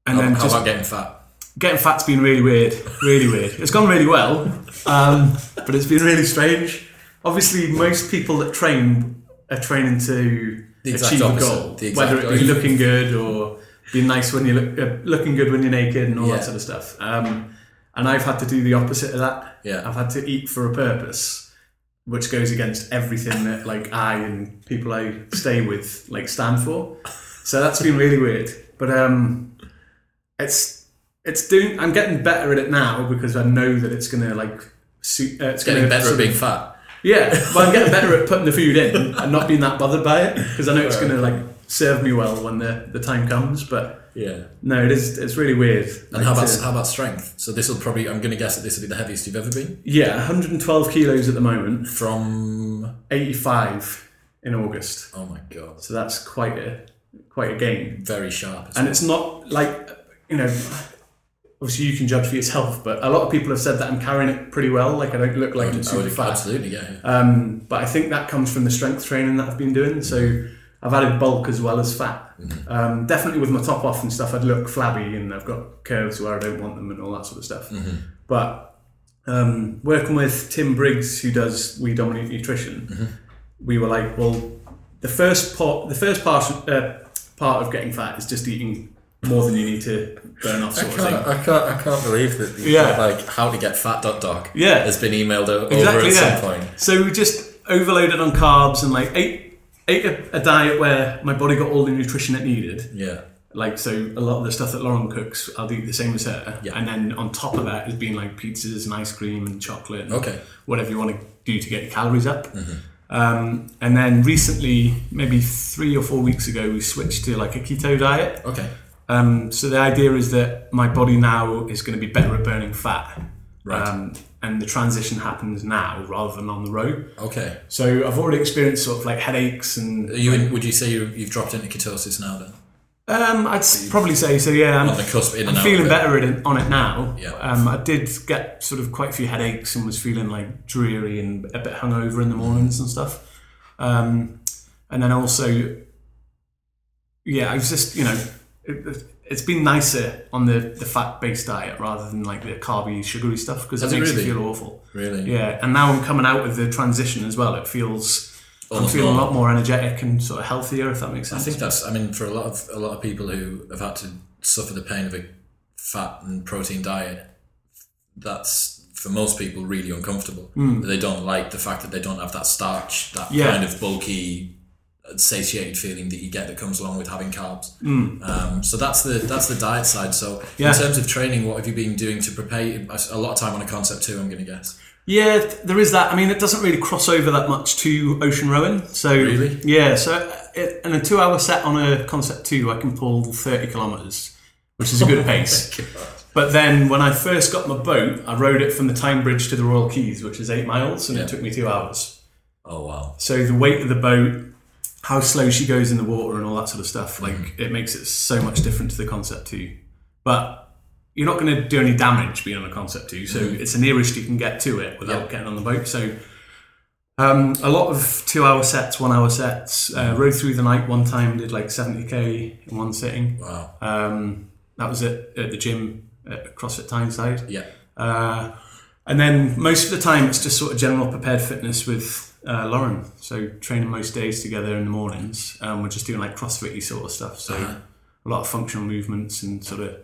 and how, then how just, about getting fat? Getting fat's been really weird, really weird. It's gone really well, um, but it's been really strange. Obviously, most people that train are training to achieve a goal, whether it be looking good or being nice when you look uh, looking good when you're naked and all yeah. that sort of stuff. Um, and I've had to do the opposite of that. Yeah. I've had to eat for a purpose, which goes against everything that like I and people I stay with like stand for. So that's been really weird. But um, it's it's doing. I'm getting better at it now because I know that it's gonna like suit. Uh, it's getting better at being fat. Yeah, but I'm getting better at putting the food in and not being that bothered by it, because I know it's going to like serve me well when the, the time comes. But yeah, no, it is. It's really weird. And like how about to, how about strength? So this will probably, I'm going to guess that this will be the heaviest you've ever been. Yeah, one hundred twelve kilos at the moment from eighty-five in August. Oh my god! So that's quite a quite a gain. Very sharp. And well. It's not like you know. Obviously, you can judge for yourself, but a lot of people have said that I'm carrying it pretty well. Like I don't look like I'm super fat. Absolutely, yeah. yeah. Um, but I think that comes from the strength training that I've been doing. So I've added bulk as well as fat. Mm-hmm. Um, definitely with my top off and stuff, I'd look flabby and I've got curves where I don't want them and all that sort of stuff. Mm-hmm. But um, working with Tim Briggs, who does We Dominate Nutrition, mm-hmm. we were like, well, the first part, the first part, uh, part of getting fat is just eating more than you need to burn off, sort I can't, of thing. I can't, I can't believe that the, yeah. like how to get fat dot doc yeah. has been emailed over exactly, at yeah. some point. So we just overloaded on carbs and like ate, ate a, a diet where my body got all the nutrition it needed. Yeah. Like, so a lot of the stuff that Lauren cooks, I'll do the same as her. Yeah. And then on top of that has been like pizzas and ice cream and chocolate and okay. whatever you want to do to get your calories up. Mm-hmm. Um, and then recently, maybe three or four weeks ago, we switched to like a keto diet. Okay. Um, so the idea is that my body now is going to be better at burning fat, right? Um, and the transition happens now rather than on the road. Okay. So I've already experienced sort of like headaches and. Are you in, would you say you've, you've dropped into ketosis now then? Um, I'd so probably say so. Yeah. I'm on the cusp. In I'm and feeling better at it, on it now. Yeah. Um, I did get sort of quite a few headaches and was feeling like dreary and a bit hungover in the mornings and stuff. Um, and then also, yeah, I was just you know. It, it's been nicer on the, the fat-based diet rather than like the carby, sugary stuff, because it makes really? you feel awful. Really? Yeah. And now I'm coming out of the transition as well. It feels I'm feeling a lot more energetic and sort of healthier, if that makes sense. I think that's. I mean, for a lot of a lot of people who have had to suffer the pain of a fat and protein diet, that's for most people really uncomfortable. Mm. They don't like the fact that they don't have that starch, that yeah. kind of bulky. Satiated feeling that you get that comes along with having carbs. Mm. Um, so that's the that's the diet side. So yeah. in terms of training, what have you been doing to prepare? A lot of time on a concept too, I'm going to guess. Yeah, there is that. I mean, it doesn't really cross over that much to ocean rowing. So really? Yeah. So it, in a two-hour set on a concept two, I can pull thirty kilometers, which is a good pace. But then when I first got my boat, I rowed it from the Tyne Bridge to the Royal Keys, which is eight miles, and yeah. it took me two hours. Oh wow! So the weight of the boat. How slow she goes in the water and all that sort of stuff. Like mm. it makes it so much different to the concept two, but you're not going to do any damage being on a concept two. So mm. it's the nearest you can get to it without yep. getting on the boat. So um, a lot of two hour sets, one hour sets, uh, rode through the night one time, did like seventy K in one sitting. Wow. Um, that was at, at the gym at CrossFit Tyneside. Yeah. Uh, and then most of the time it's just sort of general prepared fitness with, Uh, Lauren, so training most days together in the mornings. Um, we're just doing like CrossFit-y sort of stuff, so uh-huh. a lot of functional movements and sort of.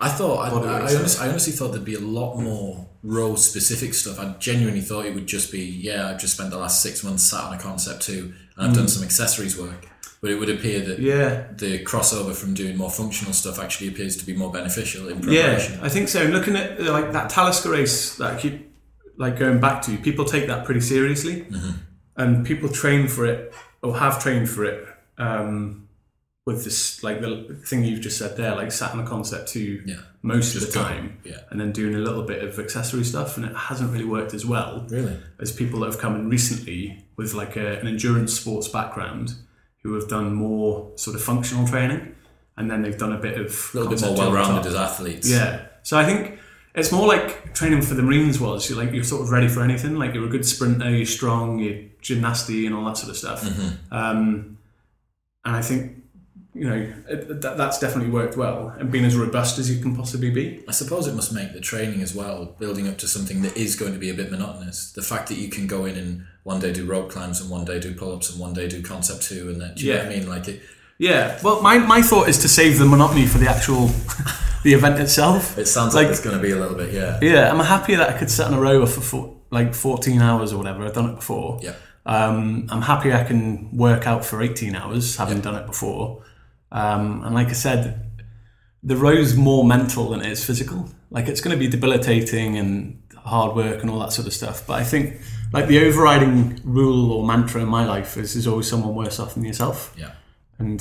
I thought I, I, I, honestly, I honestly thought there'd be a lot more row specific stuff. I genuinely thought it would just be yeah. I've just spent the last six months sat on a concept two, and I've mm. done some accessories work. But it would appear that yeah. the crossover from doing more functional stuff actually appears to be more beneficial in preparation. Yeah, I think so. And looking at like that Talisker race that I keep. Like going back to, people take that pretty seriously, mm-hmm. and people train for it or have trained for it um, with this, like the thing you've just said there, like sat in the Concept two yeah. most just of the time yeah. and then doing a little bit of accessory stuff, and it hasn't really worked as well really as people that have come in recently with like a, an endurance sports background who have done more sort of functional training, and then they've done a bit of a little bit more well-rounded as athletes. Yeah. So I think it's more like training for the Marines was. You're like, you're sort of ready for anything. Like you're a good sprinter, you're strong, you're gymnasty and all that sort of stuff. Mm-hmm. Um, and I think, you know, it, that, that's definitely worked well, and being as robust as you can possibly be. I suppose it must make the training as well, building up to something that is going to be a bit monotonous. The fact that you can go in and one day do rope climbs and one day do pull-ups and one day do Concept two and that, do you yeah. know what I mean? Like it, yeah. Well, my, my thought is to save the monotony for the actual, the event itself. It sounds like, like it's going to be a little bit, yeah. Yeah, I'm happy that I could sit on a rower for four, like fourteen hours or whatever. I've done it before. Yeah. Um, I'm happy I can work out for eighteen hours, having yeah. done it before. Um, and like I said, the row's more mental than it is physical. Like it's going to be debilitating and hard work and all that sort of stuff. But I think like the overriding rule or mantra in my life is there's always someone worse off than yourself. Yeah. And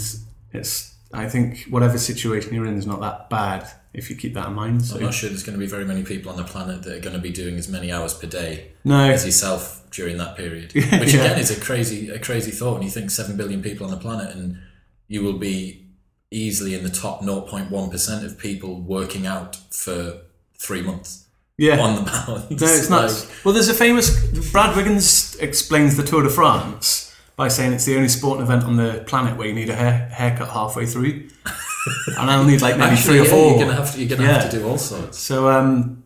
it's, I think whatever situation you're in is not that bad if you keep that in mind. So I'm not sure there's going to be very many people on the planet that are going to be doing as many hours per day no. as yourself during that period. Which yeah. again is a crazy, a crazy thought. And you think seven billion people on the planet, and you will be easily in the top zero point one percent of people working out for three months yeah. on the balance. No, it's nuts. Like, well, there's a famous... Brad Wiggins explains the Tour de France by saying it's the only sporting event on the planet where you need a hair, haircut halfway through. And I'll need like maybe Actually, three or yeah, four. You're going to have to, you're gonna yeah. have to do all sorts. So, um,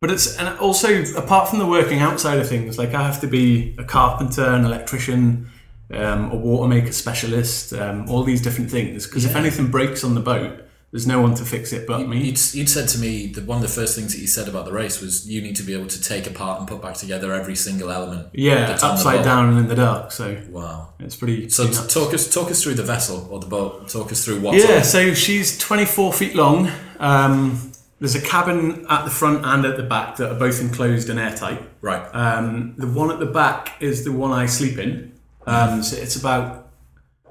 but it's... And also, apart from the working out side of things, like I have to be a carpenter, an electrician... Um, a water maker specialist, um, all these different things. Because yeah. if anything breaks on the boat, there's no one to fix it but you, me. You'd, you'd said to me that one of the first things that you said about the race was you need to be able to take apart and put back together every single element. Yeah, upside down and in the dark. So wow, it's pretty. So t- talk us talk us through the vessel or the boat. Talk us through what. Yeah, on. So she's twenty-four feet long. Um, there's a cabin at the front and at the back that are both enclosed and airtight. Right. Um, the one at the back is the one I sleep in. Um, so it's about,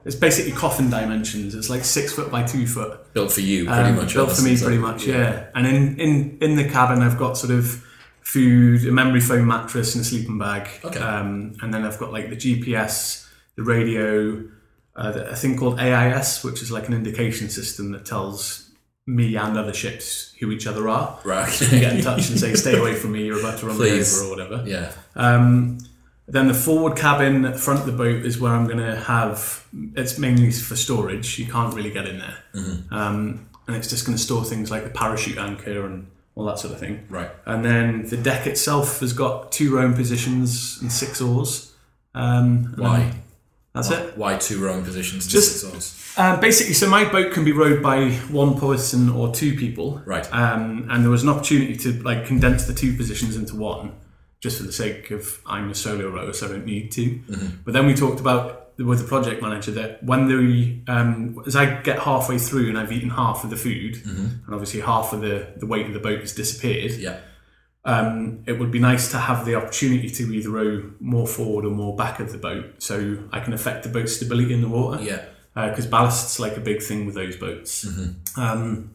it's basically coffin dimensions. It's like six foot by two foot. Built for you, pretty um, much. Built for me, so, pretty much, yeah. yeah. And in, in, in the cabin, I've got sort of food, a memory foam mattress and a sleeping bag. Okay. Um, and then I've got like the G P S, the radio, uh, the, a thing called A I S, which is like an indication system that tells me and other ships who each other are. Right. So you can get in touch and say, stay away from me, you're about to run me over or whatever. Yeah. Um, Then the forward cabin at the front of the boat is where I'm going to have, it's mainly for storage. You can't really get in there. Mm-hmm. Um, and it's just going to store things like the parachute anchor and all that sort of thing. Right. And then the deck itself has got two rowing positions and six oars. Um, Why? That's why, it. Why two rowing positions and just, six oars? Uh, basically, so my boat can be rowed by one person or two people. Right. Um, and there was an opportunity to like condense the two positions into one. Just for the sake of I'm a solo rower, so I don't need to. Mm-hmm. But then we talked about with the project manager that when the um, as I get halfway through and I've eaten half of the food, mm-hmm. and obviously half of the, the weight of the boat has disappeared. Yeah, um, it would be nice to have the opportunity to either row more forward or more back of the boat, so I can affect the boat's stability in the water. Yeah, because uh, ballast's like a big thing with those boats. Mm-hmm. Um,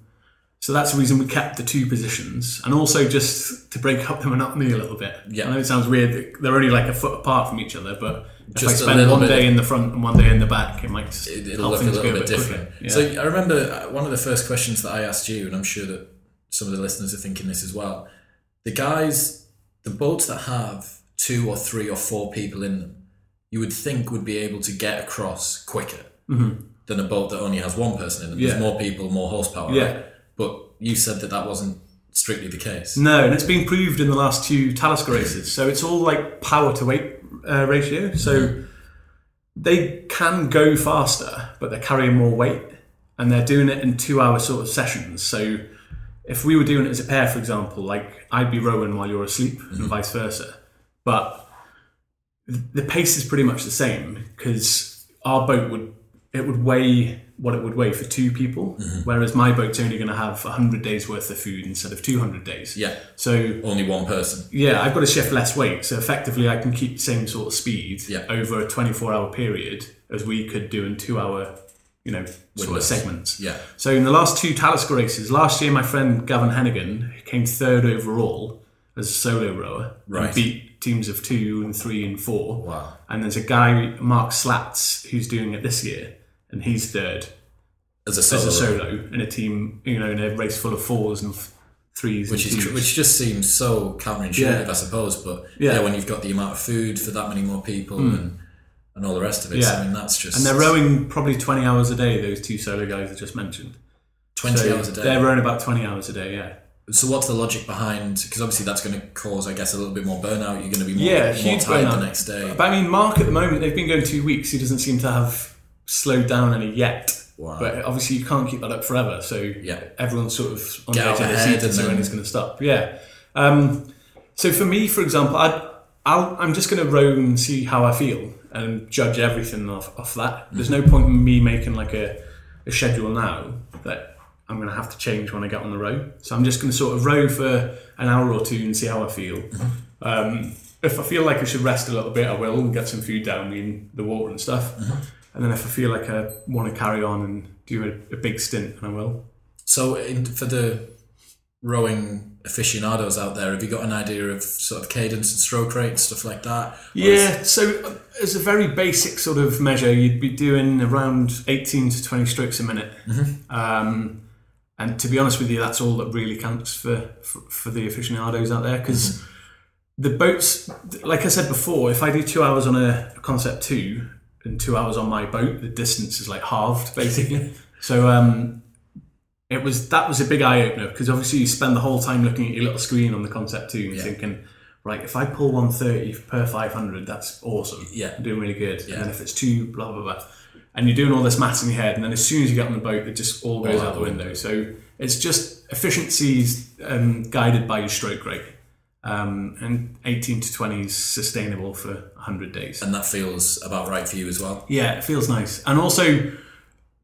So that's the reason we kept the two positions, and also just to break up the monotony a little bit. Yeah. I know it sounds weird, they're only like a foot apart from each other, but if just I spend one day in the front and one day in the back, it might just it'll look a little bit, bit different. Yeah. So I remember one of the first questions that I asked you, and I'm sure that some of the listeners are thinking this as well. The guys, the boats that have two or three or four people in them, you would think would be able to get across quicker mm-hmm. than a boat that only has one person in them. Yeah. There's more people, more horsepower. Yeah. Right? But you said that that wasn't strictly the case. No, and it's been proved in the last two Talisker races. So it's all like power to weight uh, ratio. So mm-hmm. they can go faster, but they're carrying more weight, and they're doing it in two hour sort of sessions. So if we were doing it as a pair, for example, like I'd be rowing while you're asleep mm-hmm. and vice versa. But the pace is pretty much the same because our boat would, it would weigh... what it would weigh for two people, mm-hmm. whereas my boat's only going to have one hundred days worth of food instead of two hundred days. Yeah. So only one person. Yeah, I've got to shift less weight, so effectively I can keep the same sort of speed yeah. over a twenty-four hour period as we could do in two hour you know, sort of segments. Yeah. So in the last two Talisker races, last year my friend Gavin Hennigan came third overall as a solo rower. Right. And beat teams of two and three and four. Wow. And there's a guy, Mark Slatz, who's doing it this year, and he's third. As a solo. As a solo in a team, you know, in a race full of fours and threes. Which and is tr- which just seems so counterintuitive, yeah. I suppose. But yeah. yeah, when you've got the amount of food for that many more people mm. and and all the rest of it, yeah. so, I mean, that's just... And they're rowing probably twenty hours a day, those two solo guys I just mentioned. twenty so hours a day? They're rowing about twenty hours a day, yeah. So what's the logic behind... Because obviously that's going to cause, I guess, a little bit more burnout. You're going to be more, yeah, more tired burnout. The next day. But I mean, Mark, at the moment, they've been going two weeks. He doesn't seem to have slowed down any yet. Wow. But obviously you can't keep that up forever, so yeah. everyone's sort of on the edge of their seat and know when it's going to stop. Yeah. Um, so for me, for example, I, I'll, I'm just going to row and see how I feel and judge everything off, off that. There's mm-hmm. no point in me making like a, a schedule now that I'm going to have to change when I get on the row. So I'm just going to sort of row for an hour or two and see how I feel. Mm-hmm. Um, if I feel like I should rest a little bit, I will and get some food down in the water and stuff. Mm-hmm. And then if I feel like I want to carry on and do a, a big stint, and I will. So in, for the rowing aficionados out there, have you got an idea of sort of cadence and stroke rate and stuff like that? Or yeah, is... so as a very basic sort of measure, you'd be doing around eighteen to twenty strokes a minute. Mm-hmm. Um, and to be honest with you, that's all that really counts for, for, for the aficionados out there. Because mm-hmm. the boats, like I said before, if I do two hours on a, a Concept two... and two hours on my boat, the distance is like halved basically. So um, it was that was a big eye opener, because obviously you spend the whole time looking at your little screen on the Concept two and yeah. thinking, right, if I pull one thirty per five hundred, that's awesome. Yeah, I'm doing really good. Yeah. And then if it's two, blah blah blah, and you're doing all this maths in your head, and then as soon as you get on the boat, it just all goes oh, out the window. So it's just efficiencies um, guided by your stroke rate. Um, and eighteen to twenty is sustainable for one hundred days. And that feels about right for you as well? Yeah, it feels nice. And also,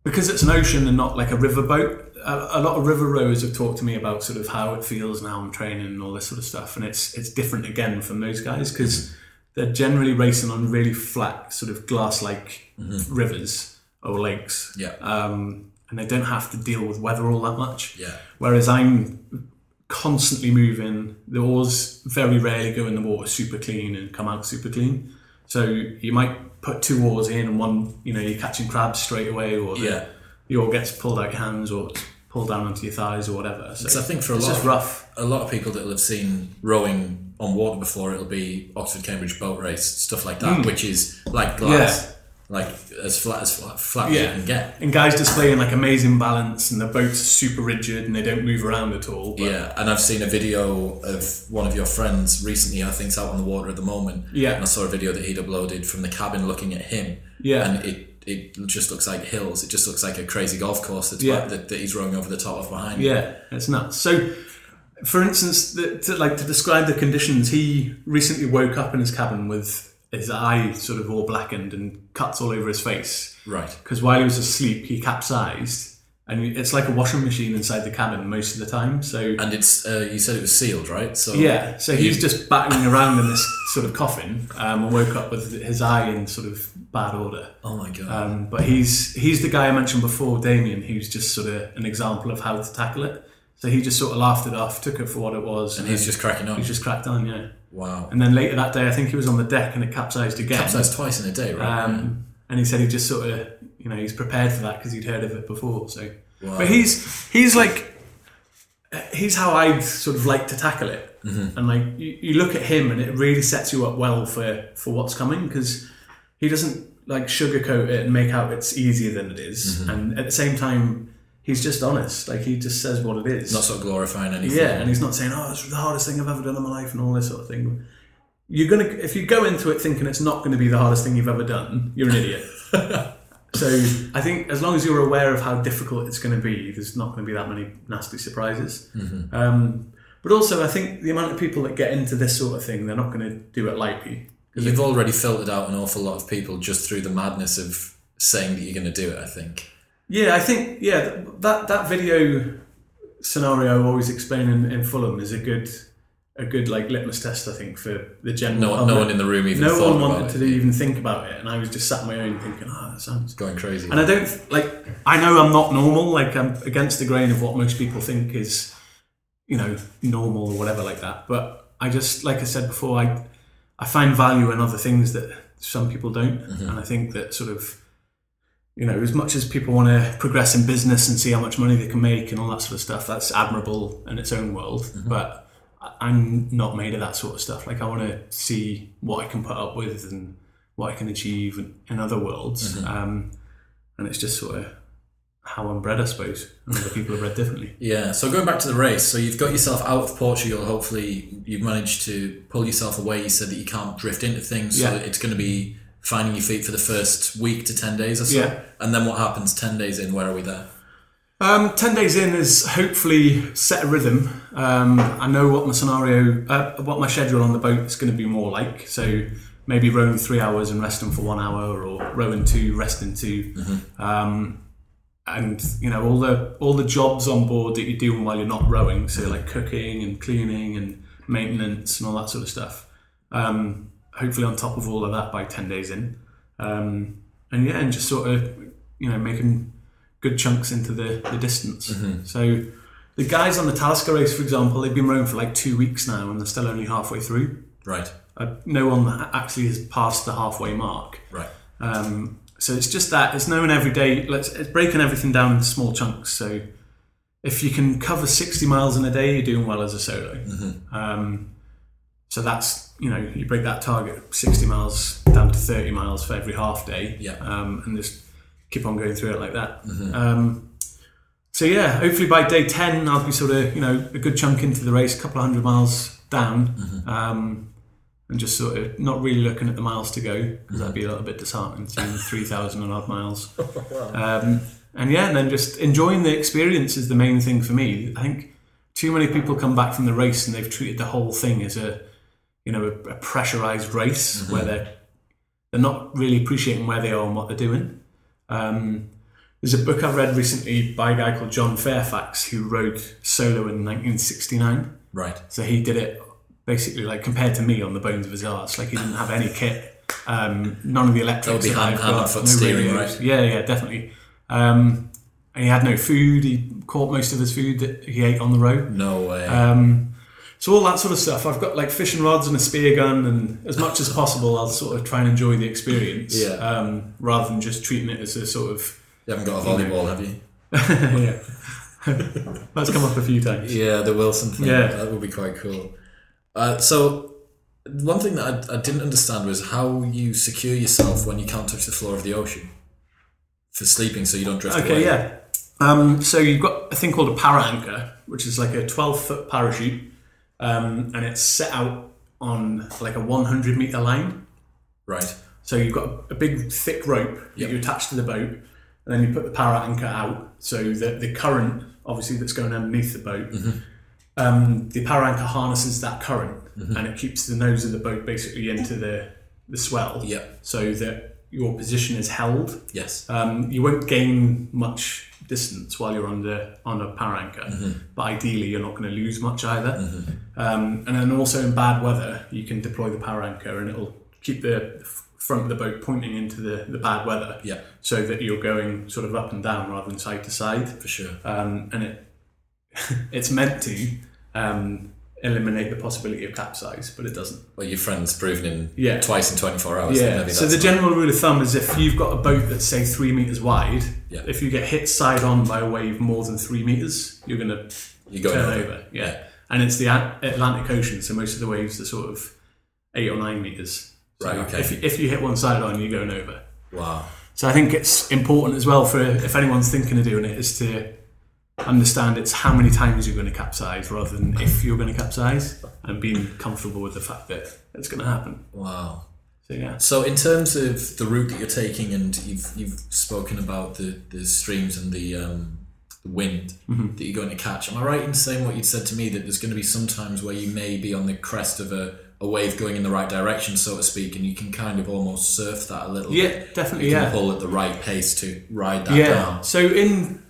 because it's an ocean and not like a river boat, a, a lot of river rowers have talked to me about sort of how it feels and how I'm training and all this sort of stuff. And it's it's different again from those guys, because mm-hmm. they're generally racing on really flat, sort of glass-like mm-hmm. rivers or lakes. Yeah. Um, and they don't have to deal with weather all that much. Yeah. Whereas I'm... constantly moving, the oars very rarely go in the water super clean and come out super clean. So you might put two oars in and one, you know, you're catching crabs straight away, or the, yeah. the oar gets pulled out your hands or pulled down onto your thighs or whatever. So I think for a lot of, rough. a lot of people that will have seen rowing on water before, it'll be Oxford Cambridge boat race, stuff like that, mm. which is like glass. Yeah. Like as flat as flat, flat yeah. as you can get, and guys displaying like amazing balance, and the boats are super rigid and they don't move around at all. But. Yeah, and I've seen a video of one of your friends recently. I think's out on the water at the moment. Yeah, and I saw a video that he'd uploaded from the cabin looking at him. Yeah, and it it just looks like hills. It just looks like a crazy golf course that's yeah. back, that that he's rowing over the top of behind. Yeah, it's nuts. So, for instance, the, to like to describe the conditions, he recently woke up in his cabin with. His eye sort of all blackened and cuts all over his face. Right. Because while he was asleep, he capsized, and it's like a washing machine inside the cabin most of the time. So and it's uh, you said it was sealed, right? So yeah. So you... he's just battling around in this sort of coffin, um, and woke up with his eye in sort of bad order. Oh my god. Um, but he's he's the guy I mentioned before, Damian, who's just sort of an example of how to tackle it. So he just sort of laughed it off, took it for what it was, and, and he's just cracking on. He's just cracked on, yeah. Wow. And then later that day, I think he was on the deck and it capsized again. Capsized twice in a day, right? Um, and he said he just sort of, you know, he's prepared for that because he'd heard of it before. So, wow. But he's he's like, he's how I'd sort of like to tackle it. Mm-hmm. And like, you, you look at him and it really sets you up well for, for what's coming, because he doesn't like sugarcoat it and make out it's easier than it is. Mm-hmm. And at the same time, he's just honest. Like, he just says what it is. Not sort of glorifying anything. Yeah, and he's not saying, oh, it's the hardest thing I've ever done in my life and all this sort of thing. You're going to, if you go into it thinking it's not going to be the hardest thing you've ever done, you're an idiot. So I think as long as you're aware of how difficult it's going to be, there's not going to be that many nasty surprises. Mm-hmm. Um, but also, I think the amount of people that get into this sort of thing, they're not going to do it lightly. You've already filtered out an awful lot of people just through the madness of saying that you're going to do it, I think. Yeah, I think, yeah, that, that video scenario always explained in, in Fulham is a good a good like litmus test, I think, for the general. No, no one in the room even. No thought one wanted about to it. even think about it, and I was just sat on my own thinking, "Ah, oh, that sounds going crazy." And I don't like. I know I'm not normal. Like I'm against the grain of what most people think is, you know, normal or whatever like that. But I just, like I said before, I I find value in other things that some people don't, mm-hmm. and I think that sort of, you know, as much as people want to progress in business and see how much money they can make and all that sort of stuff, that's admirable in its own world, mm-hmm. but I'm not made of that sort of stuff. Like I want to see what I can put up with and what I can achieve in, in other worlds. Mm-hmm. Um, and it's just sort of how I'm bred, I suppose. And other people are bred differently. Yeah. So going back to the race, so you've got yourself out of Portugal. Hopefully you've managed to pull yourself away. You said that you can't drift into things. Yeah. So it's going to be finding your feet for the first week to ten days or so. Yeah. And then what happens ten days in? Where are we there? Um, ten days in is hopefully set a rhythm. Um, I know what my scenario, uh, what my schedule on the boat is going to be more like. So maybe rowing three hours and resting for one hour, or rowing two, resting two. Mm-hmm. Um, and you know all the all the jobs on board that you're doing while you're not rowing. So like cooking and cleaning and maintenance and all that sort of stuff. Um, hopefully on top of all of that by ten days in, um, and yeah, and just sort of you know making good chunks into the, the distance. Mm-hmm. So the guys on the Talisker race, for example, they've been rowing for like two weeks now and they're still only halfway through. Right. Uh, no one actually has passed the halfway mark. Right. Um, so it's just that, it's knowing every day, let's, it's breaking everything down into small chunks. So if you can cover sixty miles in a day, you're doing well as a solo. Mm-hmm. Um, so that's, you know, you break that target sixty miles down to thirty miles for every half day. Yeah. Um, and just keep on going through it like that. Mm-hmm. Um, so yeah, hopefully by day ten, I'll be sort of, you know, a good chunk into the race, a couple of hundred miles down, mm-hmm. um, and just sort of not really looking at the miles to go, because mm-hmm. that'd be a little bit disheartening, seeing three thousand and odd miles. Wow. Um, and yeah, and then just enjoying the experience is the main thing for me. I think too many people come back from the race and they've treated the whole thing as a, you know, a, a pressurized race, mm-hmm. where they're, they're not really appreciating where they are and what they're doing. Um, there's a book I read recently by a guy called John Fairfax who rowed solo in nineteen sixty-nine. Right. So he did it basically like compared to me on the bones of his arse. Like he didn't have any kit, um, none of the electrics. That would be hand, hand and foot steering, right? Yeah, yeah, definitely. Um, and he had no food. He caught most of his food that he ate on the road. No way. Um, so all that sort of stuff. I've got like fishing rods and a spear gun, and as much as possible, I'll sort of try and enjoy the experience, yeah. um, rather than just treating it as a sort of. You haven't got a volleyball, have you? Yeah, that's come up a few times. Yeah, the Wilson thing. Yeah, that would be quite cool. Uh, so one thing that I, I didn't understand was how you secure yourself when you can't touch the floor of the ocean for sleeping, so you don't drift okay, away. Okay, yeah. Um, so you've got a thing called a para anchor, which is like a twelve foot parachute. Um, and it's set out on like a one hundred meter line. Right. So you've got a big thick rope that yep. you attach to the boat, and then you put the para anchor out. So the, the current, obviously, that's going underneath the boat, mm-hmm. um, the para anchor harnesses that current, mm-hmm. and it keeps the nose of the boat basically into the, the swell. Yeah. So that your position is held. Yes. Um, you won't gain much distance while you're on the on a para anchor, mm-hmm. but ideally you're not going to lose much either. Mm-hmm. Um, and then also in bad weather, you can deploy the para anchor and it'll keep the front of the boat pointing into the, the bad weather, yeah. so that you're going sort of up and down rather than side to side. For sure. Um, and it it's meant to um, eliminate the possibility of capsize, but it doesn't. Well, your friend's proven in yeah. twice in twenty-four hours. Yeah. Maybe so the general rule of thumb is if you've got a boat that's say three meters wide, yeah. if you get hit side on by a wave more than three meters, you're going to you turn over. over. Yeah. yeah. And it's the Atlantic Ocean, so most of the waves are sort of eight or nine meters. So right. Okay. If you, if you hit one side on, you're going over. Wow. So I think it's important as well for if anyone's thinking of doing it is to understand it's how many times you're going to capsize rather than if you're going to capsize, and being comfortable with the fact that it's going to happen. Wow. So yeah. So in terms of the route that you're taking, and you've you've spoken about the, the streams and the um, the wind mm-hmm. that you're going to catch, am I right in saying what you said to me that there's going to be some times where you may be on the crest of a, a wave going in the right direction, so to speak, and you can kind of almost surf that a little yeah, bit? Yeah, definitely. You can yeah. pull at the right pace to ride that yeah. down. So in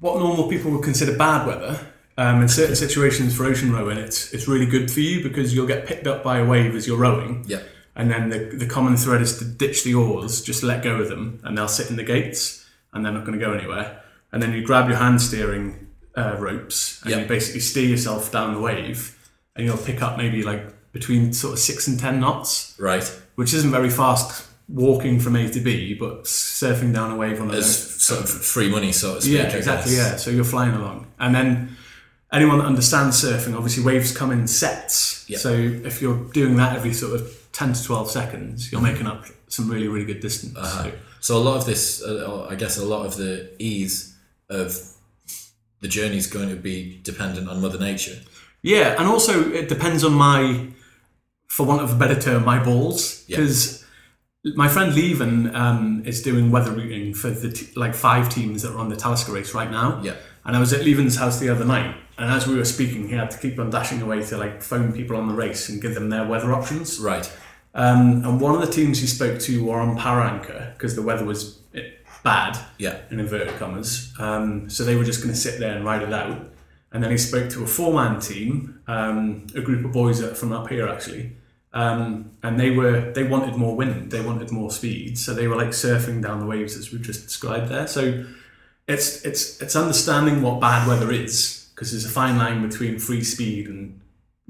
what normal people would consider bad weather, Um, in certain situations for ocean rowing, it's it's really good for you because you'll get picked up by a wave as you're rowing. Yeah. And then the the common thread is to ditch the oars, just let go of them, and they'll sit in the gates, and they're not going to go anywhere. And then you grab your hand steering uh, ropes, and yep. you basically steer yourself down the wave, and you'll pick up maybe like between sort of six and ten knots. Right. Which isn't very fast walking from A to B, but surfing down a wave on a it's sort of free money, so to speak. Yeah, exactly. Yeah. So you're flying along, and then. Anyone that understands surfing, obviously waves come in sets. Yep. So if you're doing that every sort of ten to twelve seconds, you're making up some really, really good distance. Uh-huh. So. so a lot of this, uh, I guess a lot of the ease of the journey is going to be dependent on Mother Nature. Yeah, and also it depends on my, for want of a better term, my balls. Because yep. my friend Leven um, is doing weather routing for the t- like five teams that are on the Talisker race right now. Yeah. And I was at Leven's house the other night, and as we were speaking, he had to keep on dashing away to like phone people on the race and give them their weather options. Right. Um, and one of the teams he spoke to were on power anchor because the weather was bad. Yeah. In inverted commas. Um, so they were just going to sit there and ride it out. And then he spoke to a four-man team, um, a group of boys from up here actually, um, and they were they wanted more wind, they wanted more speed, so they were like surfing down the waves as we just described there. So. It's it's it's understanding what bad weather is, because there's a fine line between free speed and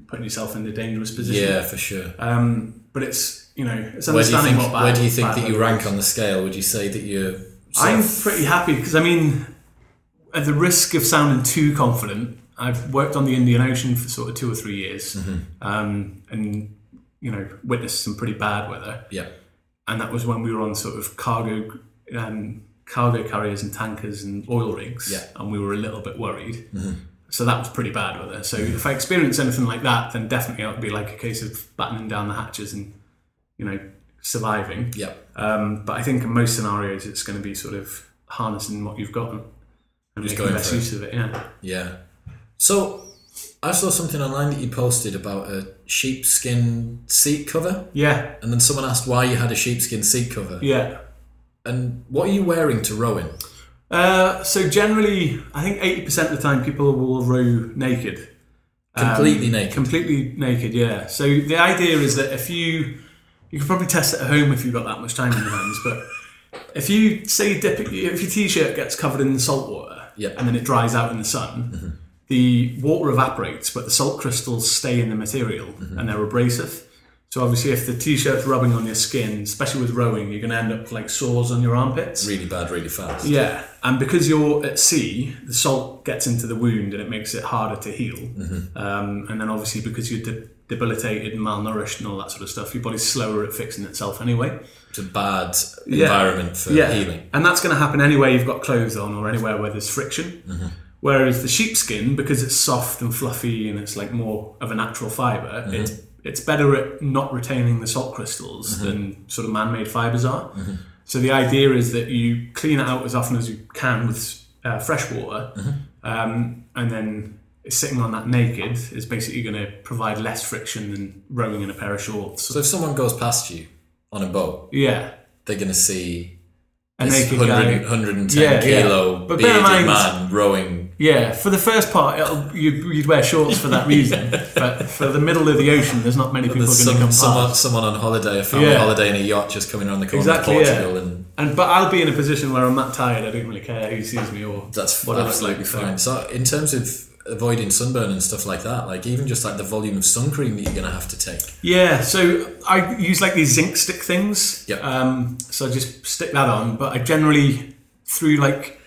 putting yourself in a dangerous position. Yeah, for sure. Um, but it's you know it's understanding what bad weather is. Where do you think, do you think that you rank on the scale? Would you say that you're? I'm pretty happy because I mean, at the risk of sounding too confident, I've worked on the Indian Ocean for sort of two or three years, mm-hmm. um, and you know witnessed some pretty bad weather. Yeah, and that was when we were on sort of cargo. Um, cargo carriers and tankers and oil rigs, yeah. and we were a little bit worried. Mm-hmm. So that was pretty bad weather. So if I experience anything like that, then definitely it would be like a case of battening down the hatches and, you know, surviving. Yeah. Um, but I think in most scenarios, it's going to be sort of harnessing what you've got and just making the best use of it. Yeah. Yeah. So I saw something online that you posted about a sheepskin seat cover. Yeah. And then someone asked why you had a sheepskin seat cover. Yeah. And what are you wearing to row in? Uh, so generally, I think eighty percent of the time people will row naked. Completely um, naked? Completely naked, yeah. So the idea is that if you... You can probably test it at home if you've got that much time on your hands, but if you, say, dip it, if your T-shirt gets covered in salt water yep. and then it dries out in the sun, mm-hmm. the water evaporates, but the salt crystals stay in the material mm-hmm. and they're abrasive. So obviously if the T-shirt's rubbing on your skin, especially with rowing, you're going to end up with like sores on your armpits. Really bad, really fast. Yeah. And because you're at sea, the salt gets into the wound and it makes it harder to heal. Mm-hmm. Um, and then obviously because you're de- debilitated and malnourished and all that sort of stuff, your body's slower at fixing itself anyway. It's a bad yeah. environment for yeah. healing. And that's going to happen anywhere you've got clothes on or anywhere where there's friction. Mm-hmm. Whereas the sheepskin, because it's soft and fluffy and it's like more of a natural fibre, mm-hmm. it's It's better at not retaining the salt crystals mm-hmm. than sort of man-made fibres are. Mm-hmm. So the idea is that you clean it out as often as you can with uh, fresh water, mm-hmm. um, and then sitting on that naked is basically going to provide less friction than rowing in a pair of shorts. So if someone goes past you on a boat, yeah, they're going to see a naked guy, one hundred ten yeah, kilo yeah. But bearded mind, man rowing. Yeah, for the first part, it'll, you'd, you'd wear shorts for that reason. But for the middle of the ocean, there's not many people going to come someone, past. Someone on holiday, a family yeah. holiday in a yacht just coming around the corner exactly, of Portugal. Yeah. And, and, but I'll be in a position where I'm that tired, I don't really care who sees me or that's what absolutely fine. So in terms of avoiding sunburn and stuff like that, like even just like the volume of sun cream that you're going to have to take. Yeah, so I use like these zinc stick things. Yep. Um, so I just stick that on. But I generally, through like...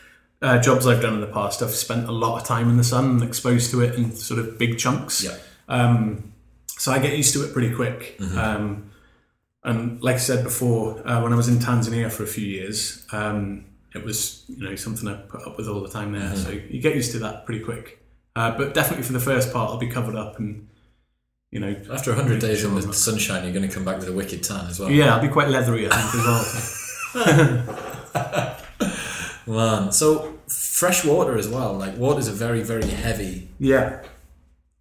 Uh, jobs I've done in the past, I've spent a lot of time in the sun and exposed to it in sort of big chunks. Yeah. Um, so I get used to it pretty quick. Mm-hmm. Um, and like I said before, uh, when I was in Tanzania for a few years, um, it was you know something I put up with all the time there. Mm-hmm. So you get used to that pretty quick. Uh, but definitely for the first part, I'll be covered up and you know. After one hundred days in the up. sunshine, you're going to come back with a wicked tan as well. Yeah, I'll be quite leathery, I think, as well. Man, so fresh water as well. Like water is a very, very heavy yeah.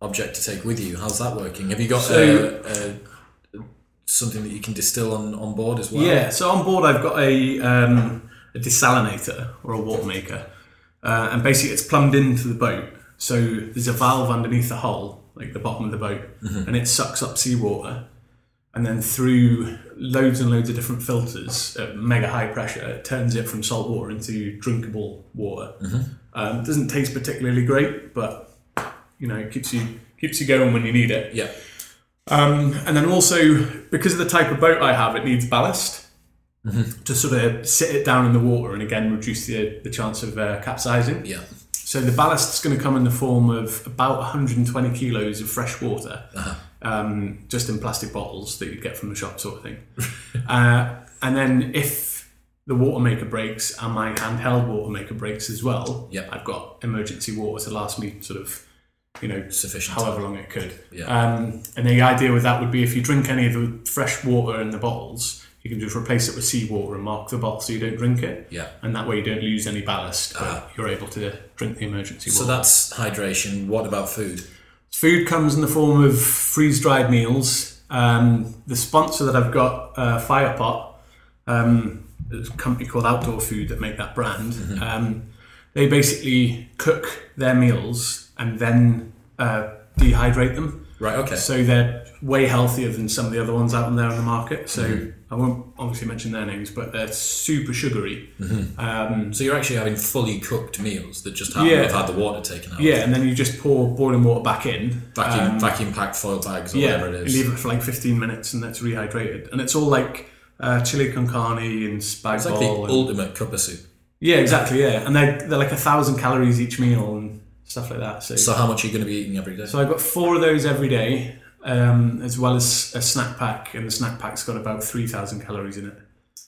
object to take with you. How's that working? Have you got so, uh, uh, something that you can distill on, on board as well? Yeah, so on board I've got a um, a desalinator or a water maker, uh, and basically it's plumbed into the boat, So there's a valve underneath the hull, like the bottom of the boat, mm-hmm. and it sucks up seawater. And then through loads and loads of different filters at mega high pressure, it turns it from salt water into drinkable water. Mm-hmm. Um, it doesn't taste particularly great, but you know, it keeps you keeps you going when you need it. Yeah. Um, and then also, because of the type of boat I have, it needs ballast mm-hmm. to sort of sit it down in the water and again reduce the the chance of uh, capsizing. Yeah. So the ballast is going to come in the form of about one hundred twenty kilos of fresh water, uh-huh. um, just in plastic bottles that you'd get from the shop, sort of thing. uh, and then if the water maker breaks and my handheld water maker breaks as well, yep. I've got emergency water to last me sort of, you know, sufficient however time. long it could. Yeah. Um, and the idea with that would be if you drink any of the fresh water in the bottles, you can just replace it with seawater and mark the bottle so you don't drink it. Yeah. And that way you don't lose any ballast, but uh, you're able to drink the emergency water. So that's hydration. What about food? Food comes in the form of freeze-dried meals. Um, the sponsor that I've got, uh, Firepot, um, there's a company called Outdoor Food that make that brand. Mm-hmm. Um, they basically cook their meals and then uh, dehydrate them. Right, okay. So they're way healthier than some of the other ones out there on the market. So mm-hmm. I won't obviously mention their names, but they're super sugary. Mm-hmm. Um, so you're actually having fully cooked meals that just haven't yeah. had the water taken out. Yeah, and then you just pour boiling water back in. Vacuum um, vacuum packed foil bags or yeah, whatever it is. You leave it for like fifteen minutes and that's rehydrated. And it's all like uh, chili con carne and spag it's like bol. It's the ultimate cup of soup. Yeah, exactly, yeah. And they're, they're like a thousand calories each meal and stuff like that. So, so how much are you going to be eating every day? So I've got four of those every day. Um, as well as a snack pack, and the snack pack's got about three thousand calories in it.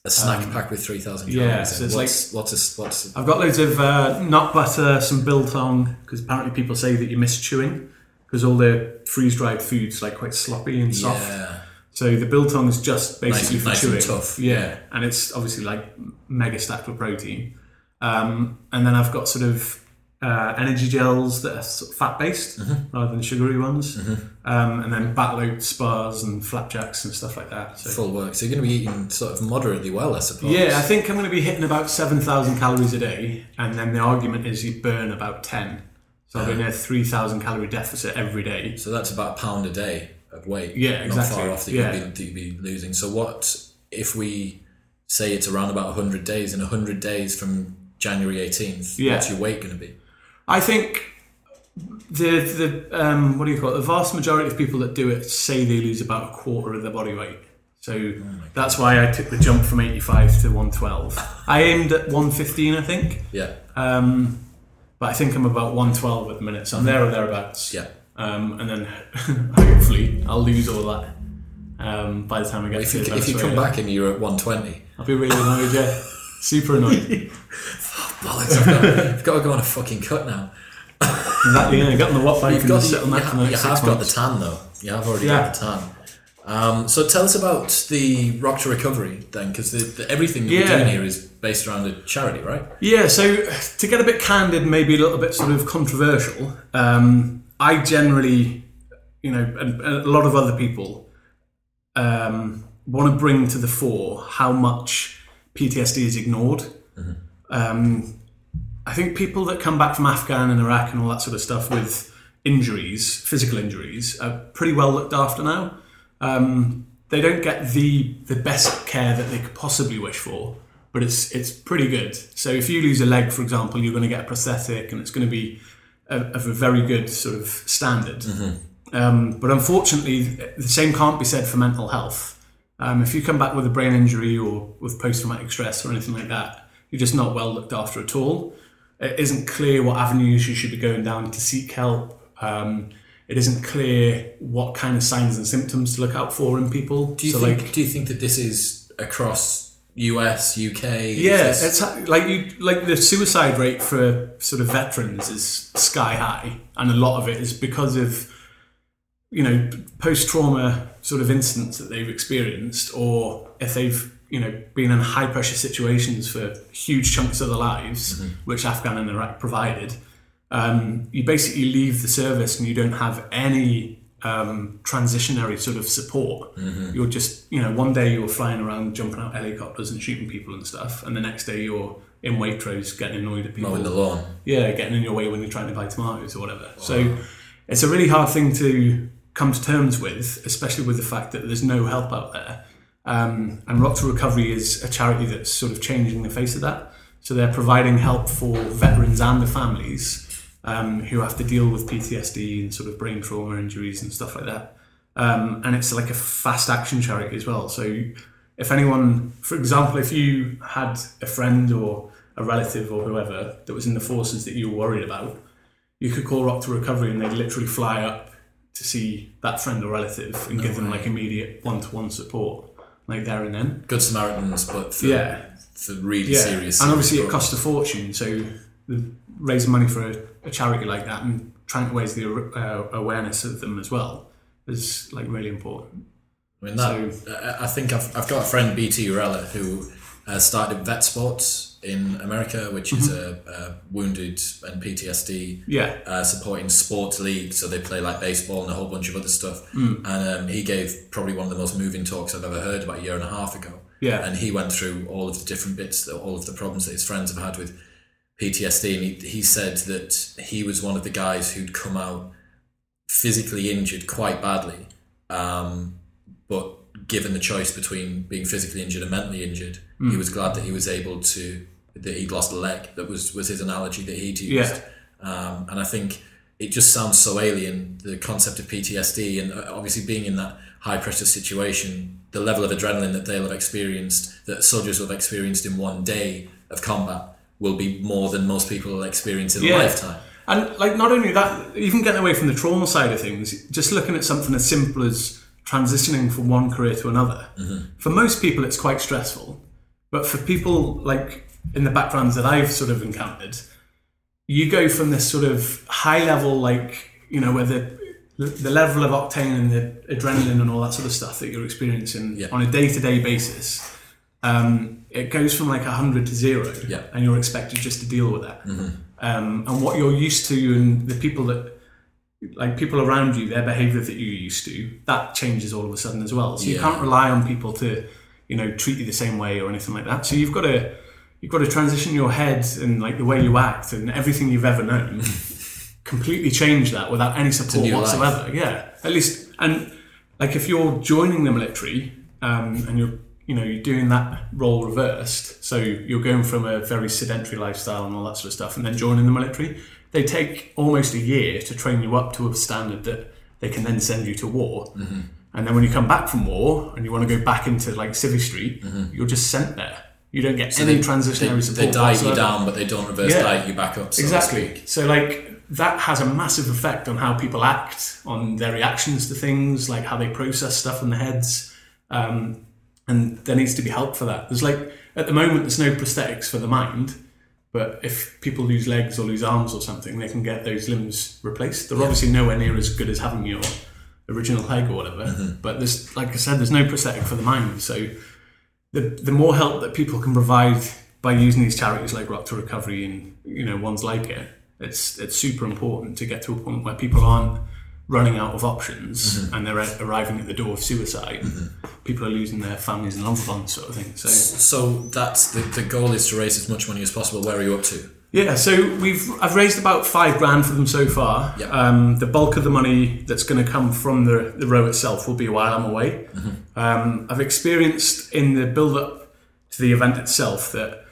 A snack um, pack with three thousand calories. Yeah, so it's what's, like lots of lots. Of, I've got loads of uh, nut butter, some biltong, because apparently people say that you miss chewing because all the freeze-dried food's like quite sloppy and soft. Yeah. So the biltong is just basically nice, for nice chewing. And tough. Yeah. yeah, and it's obviously like mega stacked with protein. Um, and then I've got sort of. Uh, energy gels that are sort of fat-based mm-hmm. rather than sugary ones, mm-hmm. um, and then backload spars and flapjacks and stuff like that. So. Full work. So you're going to be eating sort of moderately well, I suppose. Yeah, I think I'm going to be hitting about seven thousand calories a day, and then the argument is you burn about ten. So I'll be in a three thousand calorie deficit every day. So that's about a pound a day of weight. Yeah, exactly. Not far off that yeah. you'd be, you'd be losing. So what if we say it's around about one hundred days, and one hundred days from January eighteenth, yeah. what's your weight going to be? I think the the um, what do you call it? The vast majority of people that do it say they lose about a quarter of their body weight. So oh that's why I took the jump from eighty-five to one twelve. I aimed at one fifteen, I think. Yeah. Um, but I think I'm about one twelve at the minute, so I'm there or thereabouts. Yeah. Um, and then hopefully I'll lose all that um, by the time I get well, to. If you, if you come back and you're at one twenty, I'll be really annoyed. Yeah. Super annoyed. Oh, bollocks, I've got, I've got to go on a fucking cut now. Exactly, yeah, got on the what bike and sit on that for like six months. You have got the tan, though. You have already yeah. got the tan. Um, so tell us about the Rock to Recovery, then, because the, the, everything that yeah. we're doing here is based around a charity, right? Yeah, so to get a bit candid, maybe a little bit sort of controversial, um, I generally, you know, and a lot of other people um, want to bring to the fore how much P T S D is ignored. Mm-hmm. Um, I think people that come back from Afghan and Iraq and all that sort of stuff with injuries, physical injuries, are pretty well looked after now. Um, they don't get the the best care that they could possibly wish for, but it's it's pretty good. So if you lose a leg, for example, you're going to get a prosthetic, and it's going to be of a, a very good sort of standard. Mm-hmm. Um, but unfortunately, the same can't be said for mental health. Um, if you come back with a brain injury or with post-traumatic stress or anything like that, you're just not well looked after at all. It isn't clear what avenues you should be going down to seek help. Um, it isn't clear what kind of signs and symptoms to look out for in people. Do you so think? Like, do you think that this is across U S, U K? Yeah, this... it's like you like the suicide rate for sort of veterans is sky high, and a lot of it is because of, you know, post-trauma sort of incidents that they've experienced, or if they've, you know, been in high-pressure situations for huge chunks of their lives, mm-hmm. which Afghan and Iraq provided, um, you basically leave the service and you don't have any um, transitionary sort of support. Mm-hmm. You're just, you know, one day you're flying around, jumping out helicopters and shooting people and stuff, and the next day you're in Waitrose getting annoyed at people. Mowing the lawn. Yeah, getting in your way when you're trying to buy tomatoes or whatever. Oh. So it's a really hard thing to come to terms with, especially with the fact that there's no help out there. Um, and Rock to Recovery is a charity that's sort of changing the face of that. So they're providing help for veterans and the families um, who have to deal with P T S D and sort of brain trauma injuries and stuff like that. Um, and it's like a fast action charity as well. So if anyone, for example, if you had a friend or a relative or whoever that was in the forces that you were worried about, you could call Rock to Recovery and they'd literally fly up to see that friend or relative and no give way. them like immediate one-to-one support, like there and then. Good Samaritans, but for, yeah. for really yeah. serious. And obviously it costs a fortune. So raising money for a, a charity like that and trying to raise the uh, awareness of them as well is like really important. I mean that. So, I think I've I've got a friend B T Urella who uh, started Vet Sports in America, which mm-hmm. is a, a wounded and P T S D yeah. uh, supporting sports league. So they play like baseball and a whole bunch of other stuff. Mm. And um, he gave probably one of the most moving talks I've ever heard about a year and a half ago. Yeah. And he went through all of the different bits, that, all of the problems that his friends have had with P T S D. And he, he said that he was one of the guys who'd come out physically injured quite badly. Um, But given the choice between being physically injured and mentally injured, mm. he was glad that he was able to, that he'd lost a leg. That was, was his analogy that he'd used. Yeah. Um, and I think it just sounds so alien, the concept of P T S D, and obviously being in that high pressure situation, the level of adrenaline that they'll have experienced, that soldiers will have experienced in one day of combat, will be more than most people will experience in yeah. a lifetime. And like not only that, even getting away from the trauma side of things, just looking at something as simple as transitioning from one career to another. Mm-hmm. For most people, it's quite stressful. But for people like in the backgrounds that I've sort of encountered, you go from this sort of high level, like, you know, where the, the level of octane and the adrenaline and all that sort of stuff that you're experiencing yeah. on a day-to-day basis, um, it goes from like one hundred to zero yeah. and you're expected just to deal with that. Mm-hmm. Um, and what you're used to and the people that, like people around you, their behaviour that you're used to, that changes all of a sudden as well. So yeah. you can't rely on people to, you know, treat you the same way or anything like that. So you've got to, you've got to transition your head and like the way you act and everything you've ever known, completely change that without any support whatsoever. Life. Yeah, at least, and like if you're joining the military um, and you're, you know, you're doing that role reversed. So you're going from a very sedentary lifestyle and all that sort of stuff, and then joining the military. They take almost a year to train you up to a standard that they can then send you to war. Mm-hmm. And then when you come back from war and you want to go back into like civistry, mm-hmm. you're just sent there. You don't get so any they, transitionary they, support. They dive you down, but they don't reverse yeah. dive you back up. So exactly. So like that has a massive effect on how people act, on their reactions to things, like how they process stuff in their heads. Um, and there needs to be help for that. There's like, at the moment, there's no prosthetics for the mind. But if people lose legs or lose arms or something, they can get those limbs replaced. They're yeah. obviously nowhere near as good as having your original leg or whatever. Mm-hmm. But there's, like I said, there's no prosthetic for the mind. So the the more help that people can provide by using these charities like Rock to Recovery and, you know, ones like it, it's it's super important to get to a point where people aren't running out of options mm-hmm. and they're arriving at the door of suicide. Mm-hmm. People are losing their families and loved ones, sort of thing. So, so that's the, the goal is to raise as much money as possible. Where are you up to? Yeah, so we've I've raised about five grand for them so far. Yep. Um, the bulk of the money that's going to come from the, the row itself will be while I'm away. Mm-hmm. Um, I've experienced in the build-up to the event itself that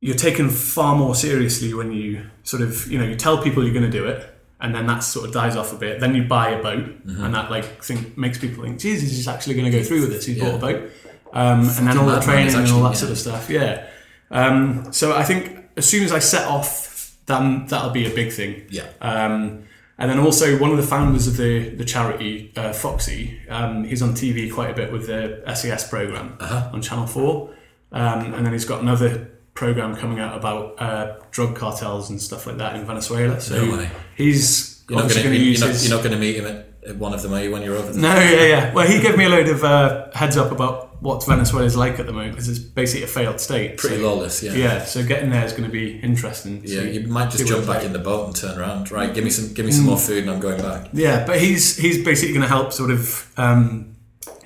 you're taken far more seriously when you sort of, you know, you tell people you're going to do it. And then that sort of dies off a bit. Then you buy a boat, mm-hmm. and that like think makes people think, "Jesus, he's actually going to go through with this. He's yeah. bought a boat." Um, and then all the training actually, and all that yeah. sort of stuff. Yeah. Um, so I think as soon as I set off, then that'll be a big thing. Yeah. Um, and then also one of the founders of the the charity, uh, Foxy, um, he's on T V quite a bit with the S E S program uh-huh. on Channel Four, um, and then he's got another program coming out about uh, drug cartels and stuff like that in Venezuela. So no he's you're not going to use you're, his... not, you're not going to meet him at, at one of them, are you, when you're over there? No, yeah, yeah. Well, he gave me a load of uh, heads up about what Venezuela is like at the moment because it's basically a failed state. Pretty so, lawless, yeah. Yeah, so getting there is going to be interesting. Yeah, so you might just jump back in the boat and turn around. Right, give me some, give me some mm. more food, and I'm going back. Yeah, but he's he's basically going to help sort of um,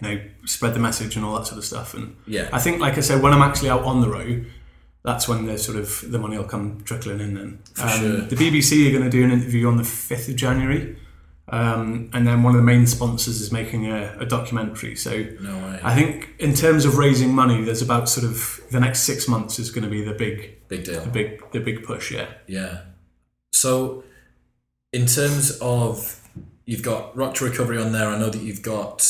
you know spread the message and all that sort of stuff. And yeah, I think, like I said, when I'm actually out on the road, that's when the sort of the money will come trickling in then. For um, sure. The B B C are going to do an interview on the fifth of January. Um, and then one of the main sponsors is making a, a documentary. So no way. I think in terms of raising money, there's about sort of the next six months is going to be the big, big deal, the big, the big push. Yeah. Yeah. So in terms of, you've got Rock to Recovery on there. I know that you've got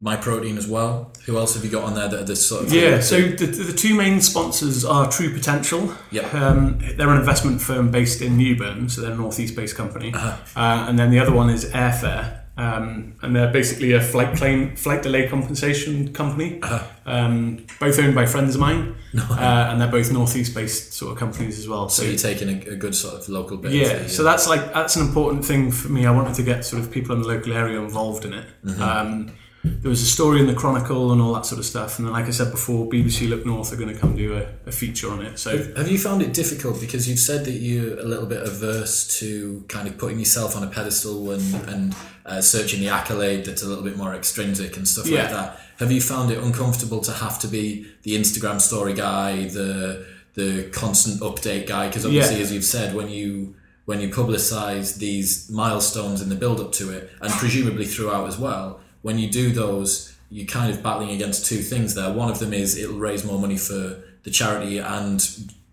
My Protein as well. Who else have you got on there that are this sort of? Yeah. So the, the two main sponsors are True Potential. Yeah. Um, they're an investment firm based in Newburn, so they're a northeast-based company. Uh-huh. Uh, and then the other one is Airfare, um, and they're basically a flight claim, flight delay compensation company. Uh-huh. Um, both owned by friends of mine, no. uh, and they're both northeast-based sort of companies as well. So, so you're taking a, a good sort of local base. Yeah. There, so yeah. that's like that's an important thing for me. I wanted to get sort of people in the local area involved in it. Mm-hmm. Um, There was a story in the Chronicle and all that sort of stuff, and then, like I said before, B B C Look North are going to come do a, a feature on it. So, have you found it difficult, because you've said that you're a little bit averse to kind of putting yourself on a pedestal and and uh, searching the accolade that's a little bit more extrinsic and stuff yeah. like that? Have you found it uncomfortable to have to be the Instagram story guy, the the constant update guy? Because obviously, yeah. as you've said, when you when you publicise these milestones in the build up to it, and presumably throughout as well. When you do those, you're kind of battling against two things there. One of them is it'll raise more money for the charity and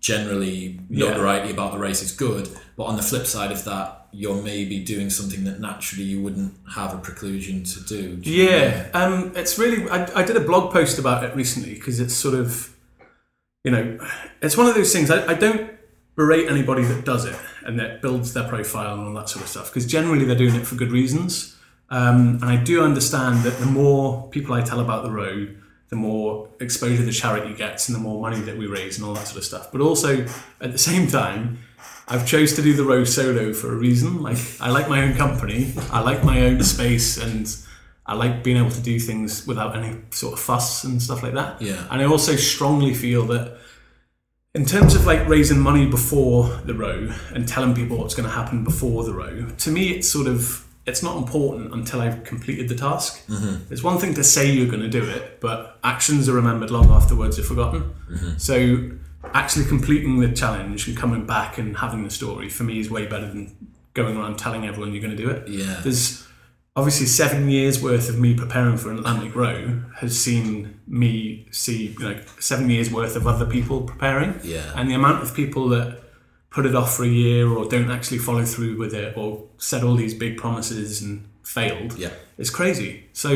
generally notoriety yeah. about the race is good. But on the flip side of that, you're maybe doing something that naturally you wouldn't have a preclusion to do. do yeah, you know? um, it's really... I, I did a blog post about it recently because it's sort of, you know, it's one of those things. I, I don't berate anybody that does it and that builds their profile and all that sort of stuff because generally they're doing it for good reasons. Um, and I do understand that the more people I tell about the road, the more exposure the charity gets and the more money that we raise and all that sort of stuff. But also, at the same time, I've chose to do the road solo for a reason. Like, I like my own company, I like my own space, and I like being able to do things without any sort of fuss and stuff like that. Yeah. And I also strongly feel that in terms of like raising money before the row and telling people what's going to happen before the row, to me it's sort of... it's not important until I've completed the task. Mm-hmm. It's one thing to say you're going to do it, but actions are remembered long after words are forgotten. Mm-hmm. So actually completing the challenge and coming back and having the story for me is way better than going around telling everyone you're going to do it. Yeah. There's obviously seven years worth of me preparing for an Atlantic Row has seen me see you know, seven years worth of other people preparing. Yeah. And the amount of people that put it off for a year or don't actually follow through with it or said all these big promises and failed. Yeah. It's crazy. So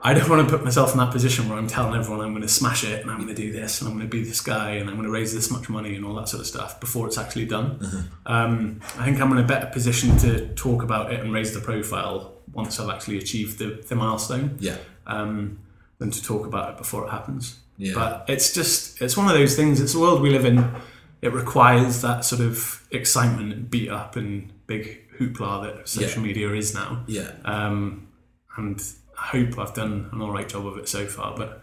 I don't want to put myself in that position where I'm telling everyone I'm going to smash it and I'm going to do this and I'm going to be this guy and I'm going to raise this much money and all that sort of stuff before it's actually done. Mm-hmm. Um, I think I'm in a better position to talk about it and raise the profile once I've actually achieved the, the milestone yeah. um, than to talk about it before it happens. Yeah. But it's just, it's one of those things, it's the world we live in. It requires that sort of excitement and beat up and big hoopla that social yeah. media is now. Yeah. Um, and I hope I've done an all right job of it so far. But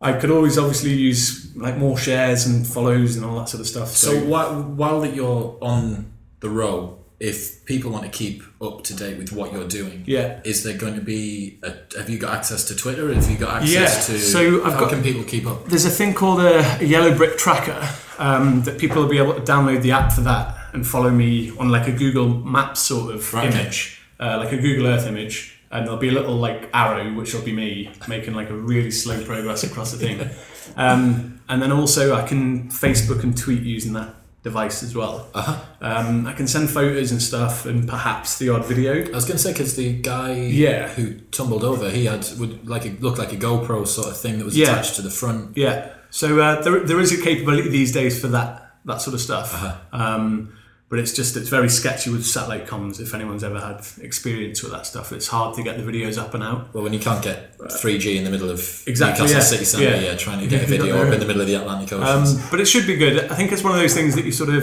I could always obviously use like more shares and follows and all that sort of stuff. So, so while, while that you're on the road, if people want to keep up to date with what you're doing, yeah. is there going to be, a, have you got access to Twitter? Have you got access yeah. to, so I've how got, can people keep up? There's a thing called a, a yellow brick tracker um, that people will be able to download the app for that and follow me on like a Google Maps sort of right. image, uh, like a Google Earth image. And there'll be a little like arrow, which will be me making like a really slow progress across the thing. Um, and then also I can Facebook and tweet using that device as well. Uh-huh. Um, I can send photos and stuff, and perhaps the odd video. I was going to say because the guy yeah. who tumbled over, he had would like a, look like a GoPro sort of thing that was yeah. attached to the front. Yeah. So uh, there there is a capability these days for that that sort of stuff. Uh-huh. Um, but it's just it's very sketchy with satellite comms. If anyone's ever had experience with that stuff, it's hard to get the videos up and out. Well, when you can't get three G in the middle of exactly, Newcastle yeah. city centre, yeah. yeah, trying to get a video up in the middle of the Atlantic Ocean. Um, but it should be good. I think it's one of those things that you sort of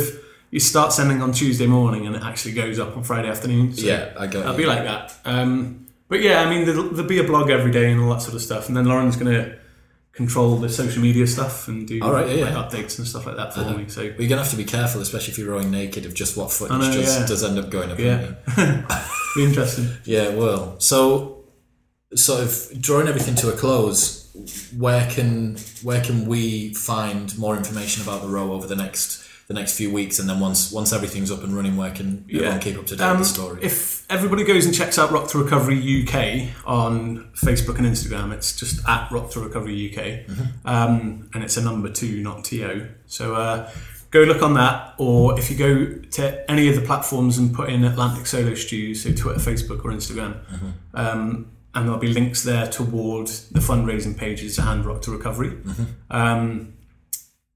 you start sending on Tuesday morning and it actually goes up on Friday afternoon. So yeah, I get it. I'll be like that. Um, but yeah, I mean, there'll, there'll be a blog every day and all that sort of stuff. And then Lauren's going to control the social media stuff and do right, yeah, like, yeah. updates and stuff like that for uh, me. So well, you're gonna have to be careful, especially if you're rowing naked, of just what footage know, just yeah. does end up going up. Yeah, be interesting. Yeah, well, so sort of drawing everything to a close. where can where can we find more information about the row over the next the next few weeks? And then once once everything's up and running, where can yeah. everyone keep up to date um, with the story? If everybody goes and checks out Rock to Recovery U K on Facebook and Instagram, it's just at Rock to Recovery U K, mm-hmm. um, and it's a number two, not T O. So uh, go look on that, or if you go to any of the platforms and put in Atlantic Solo Stew, so Twitter, Facebook, or Instagram. Mm-hmm. Um, and there'll be links there toward the fundraising pages to hand Rock to Recovery. Mm-hmm. Um,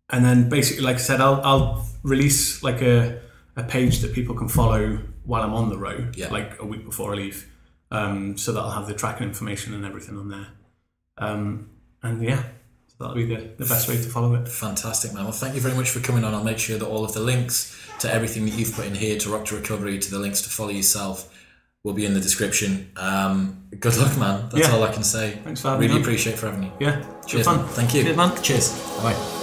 and then basically, like I said, I'll, I'll release like a, a page that people can follow while I'm on the road, yeah. like a week before I leave. Um, so that I'll have the tracking information and everything on there. Um, and yeah, so that'll be the, the best way to follow it. Fantastic, man. Well, thank you very much for coming on. I'll make sure that all of the links to everything that you've put in here, to Rock to Recovery, to the links to follow yourself, will be in the description. Um, good luck, man. That's yeah. all I can say. Thanks for having me. Really on. Appreciate for having you. Yeah. Cheers. Fun. Man. Thank you. Cheers, man. Cheers. Bye.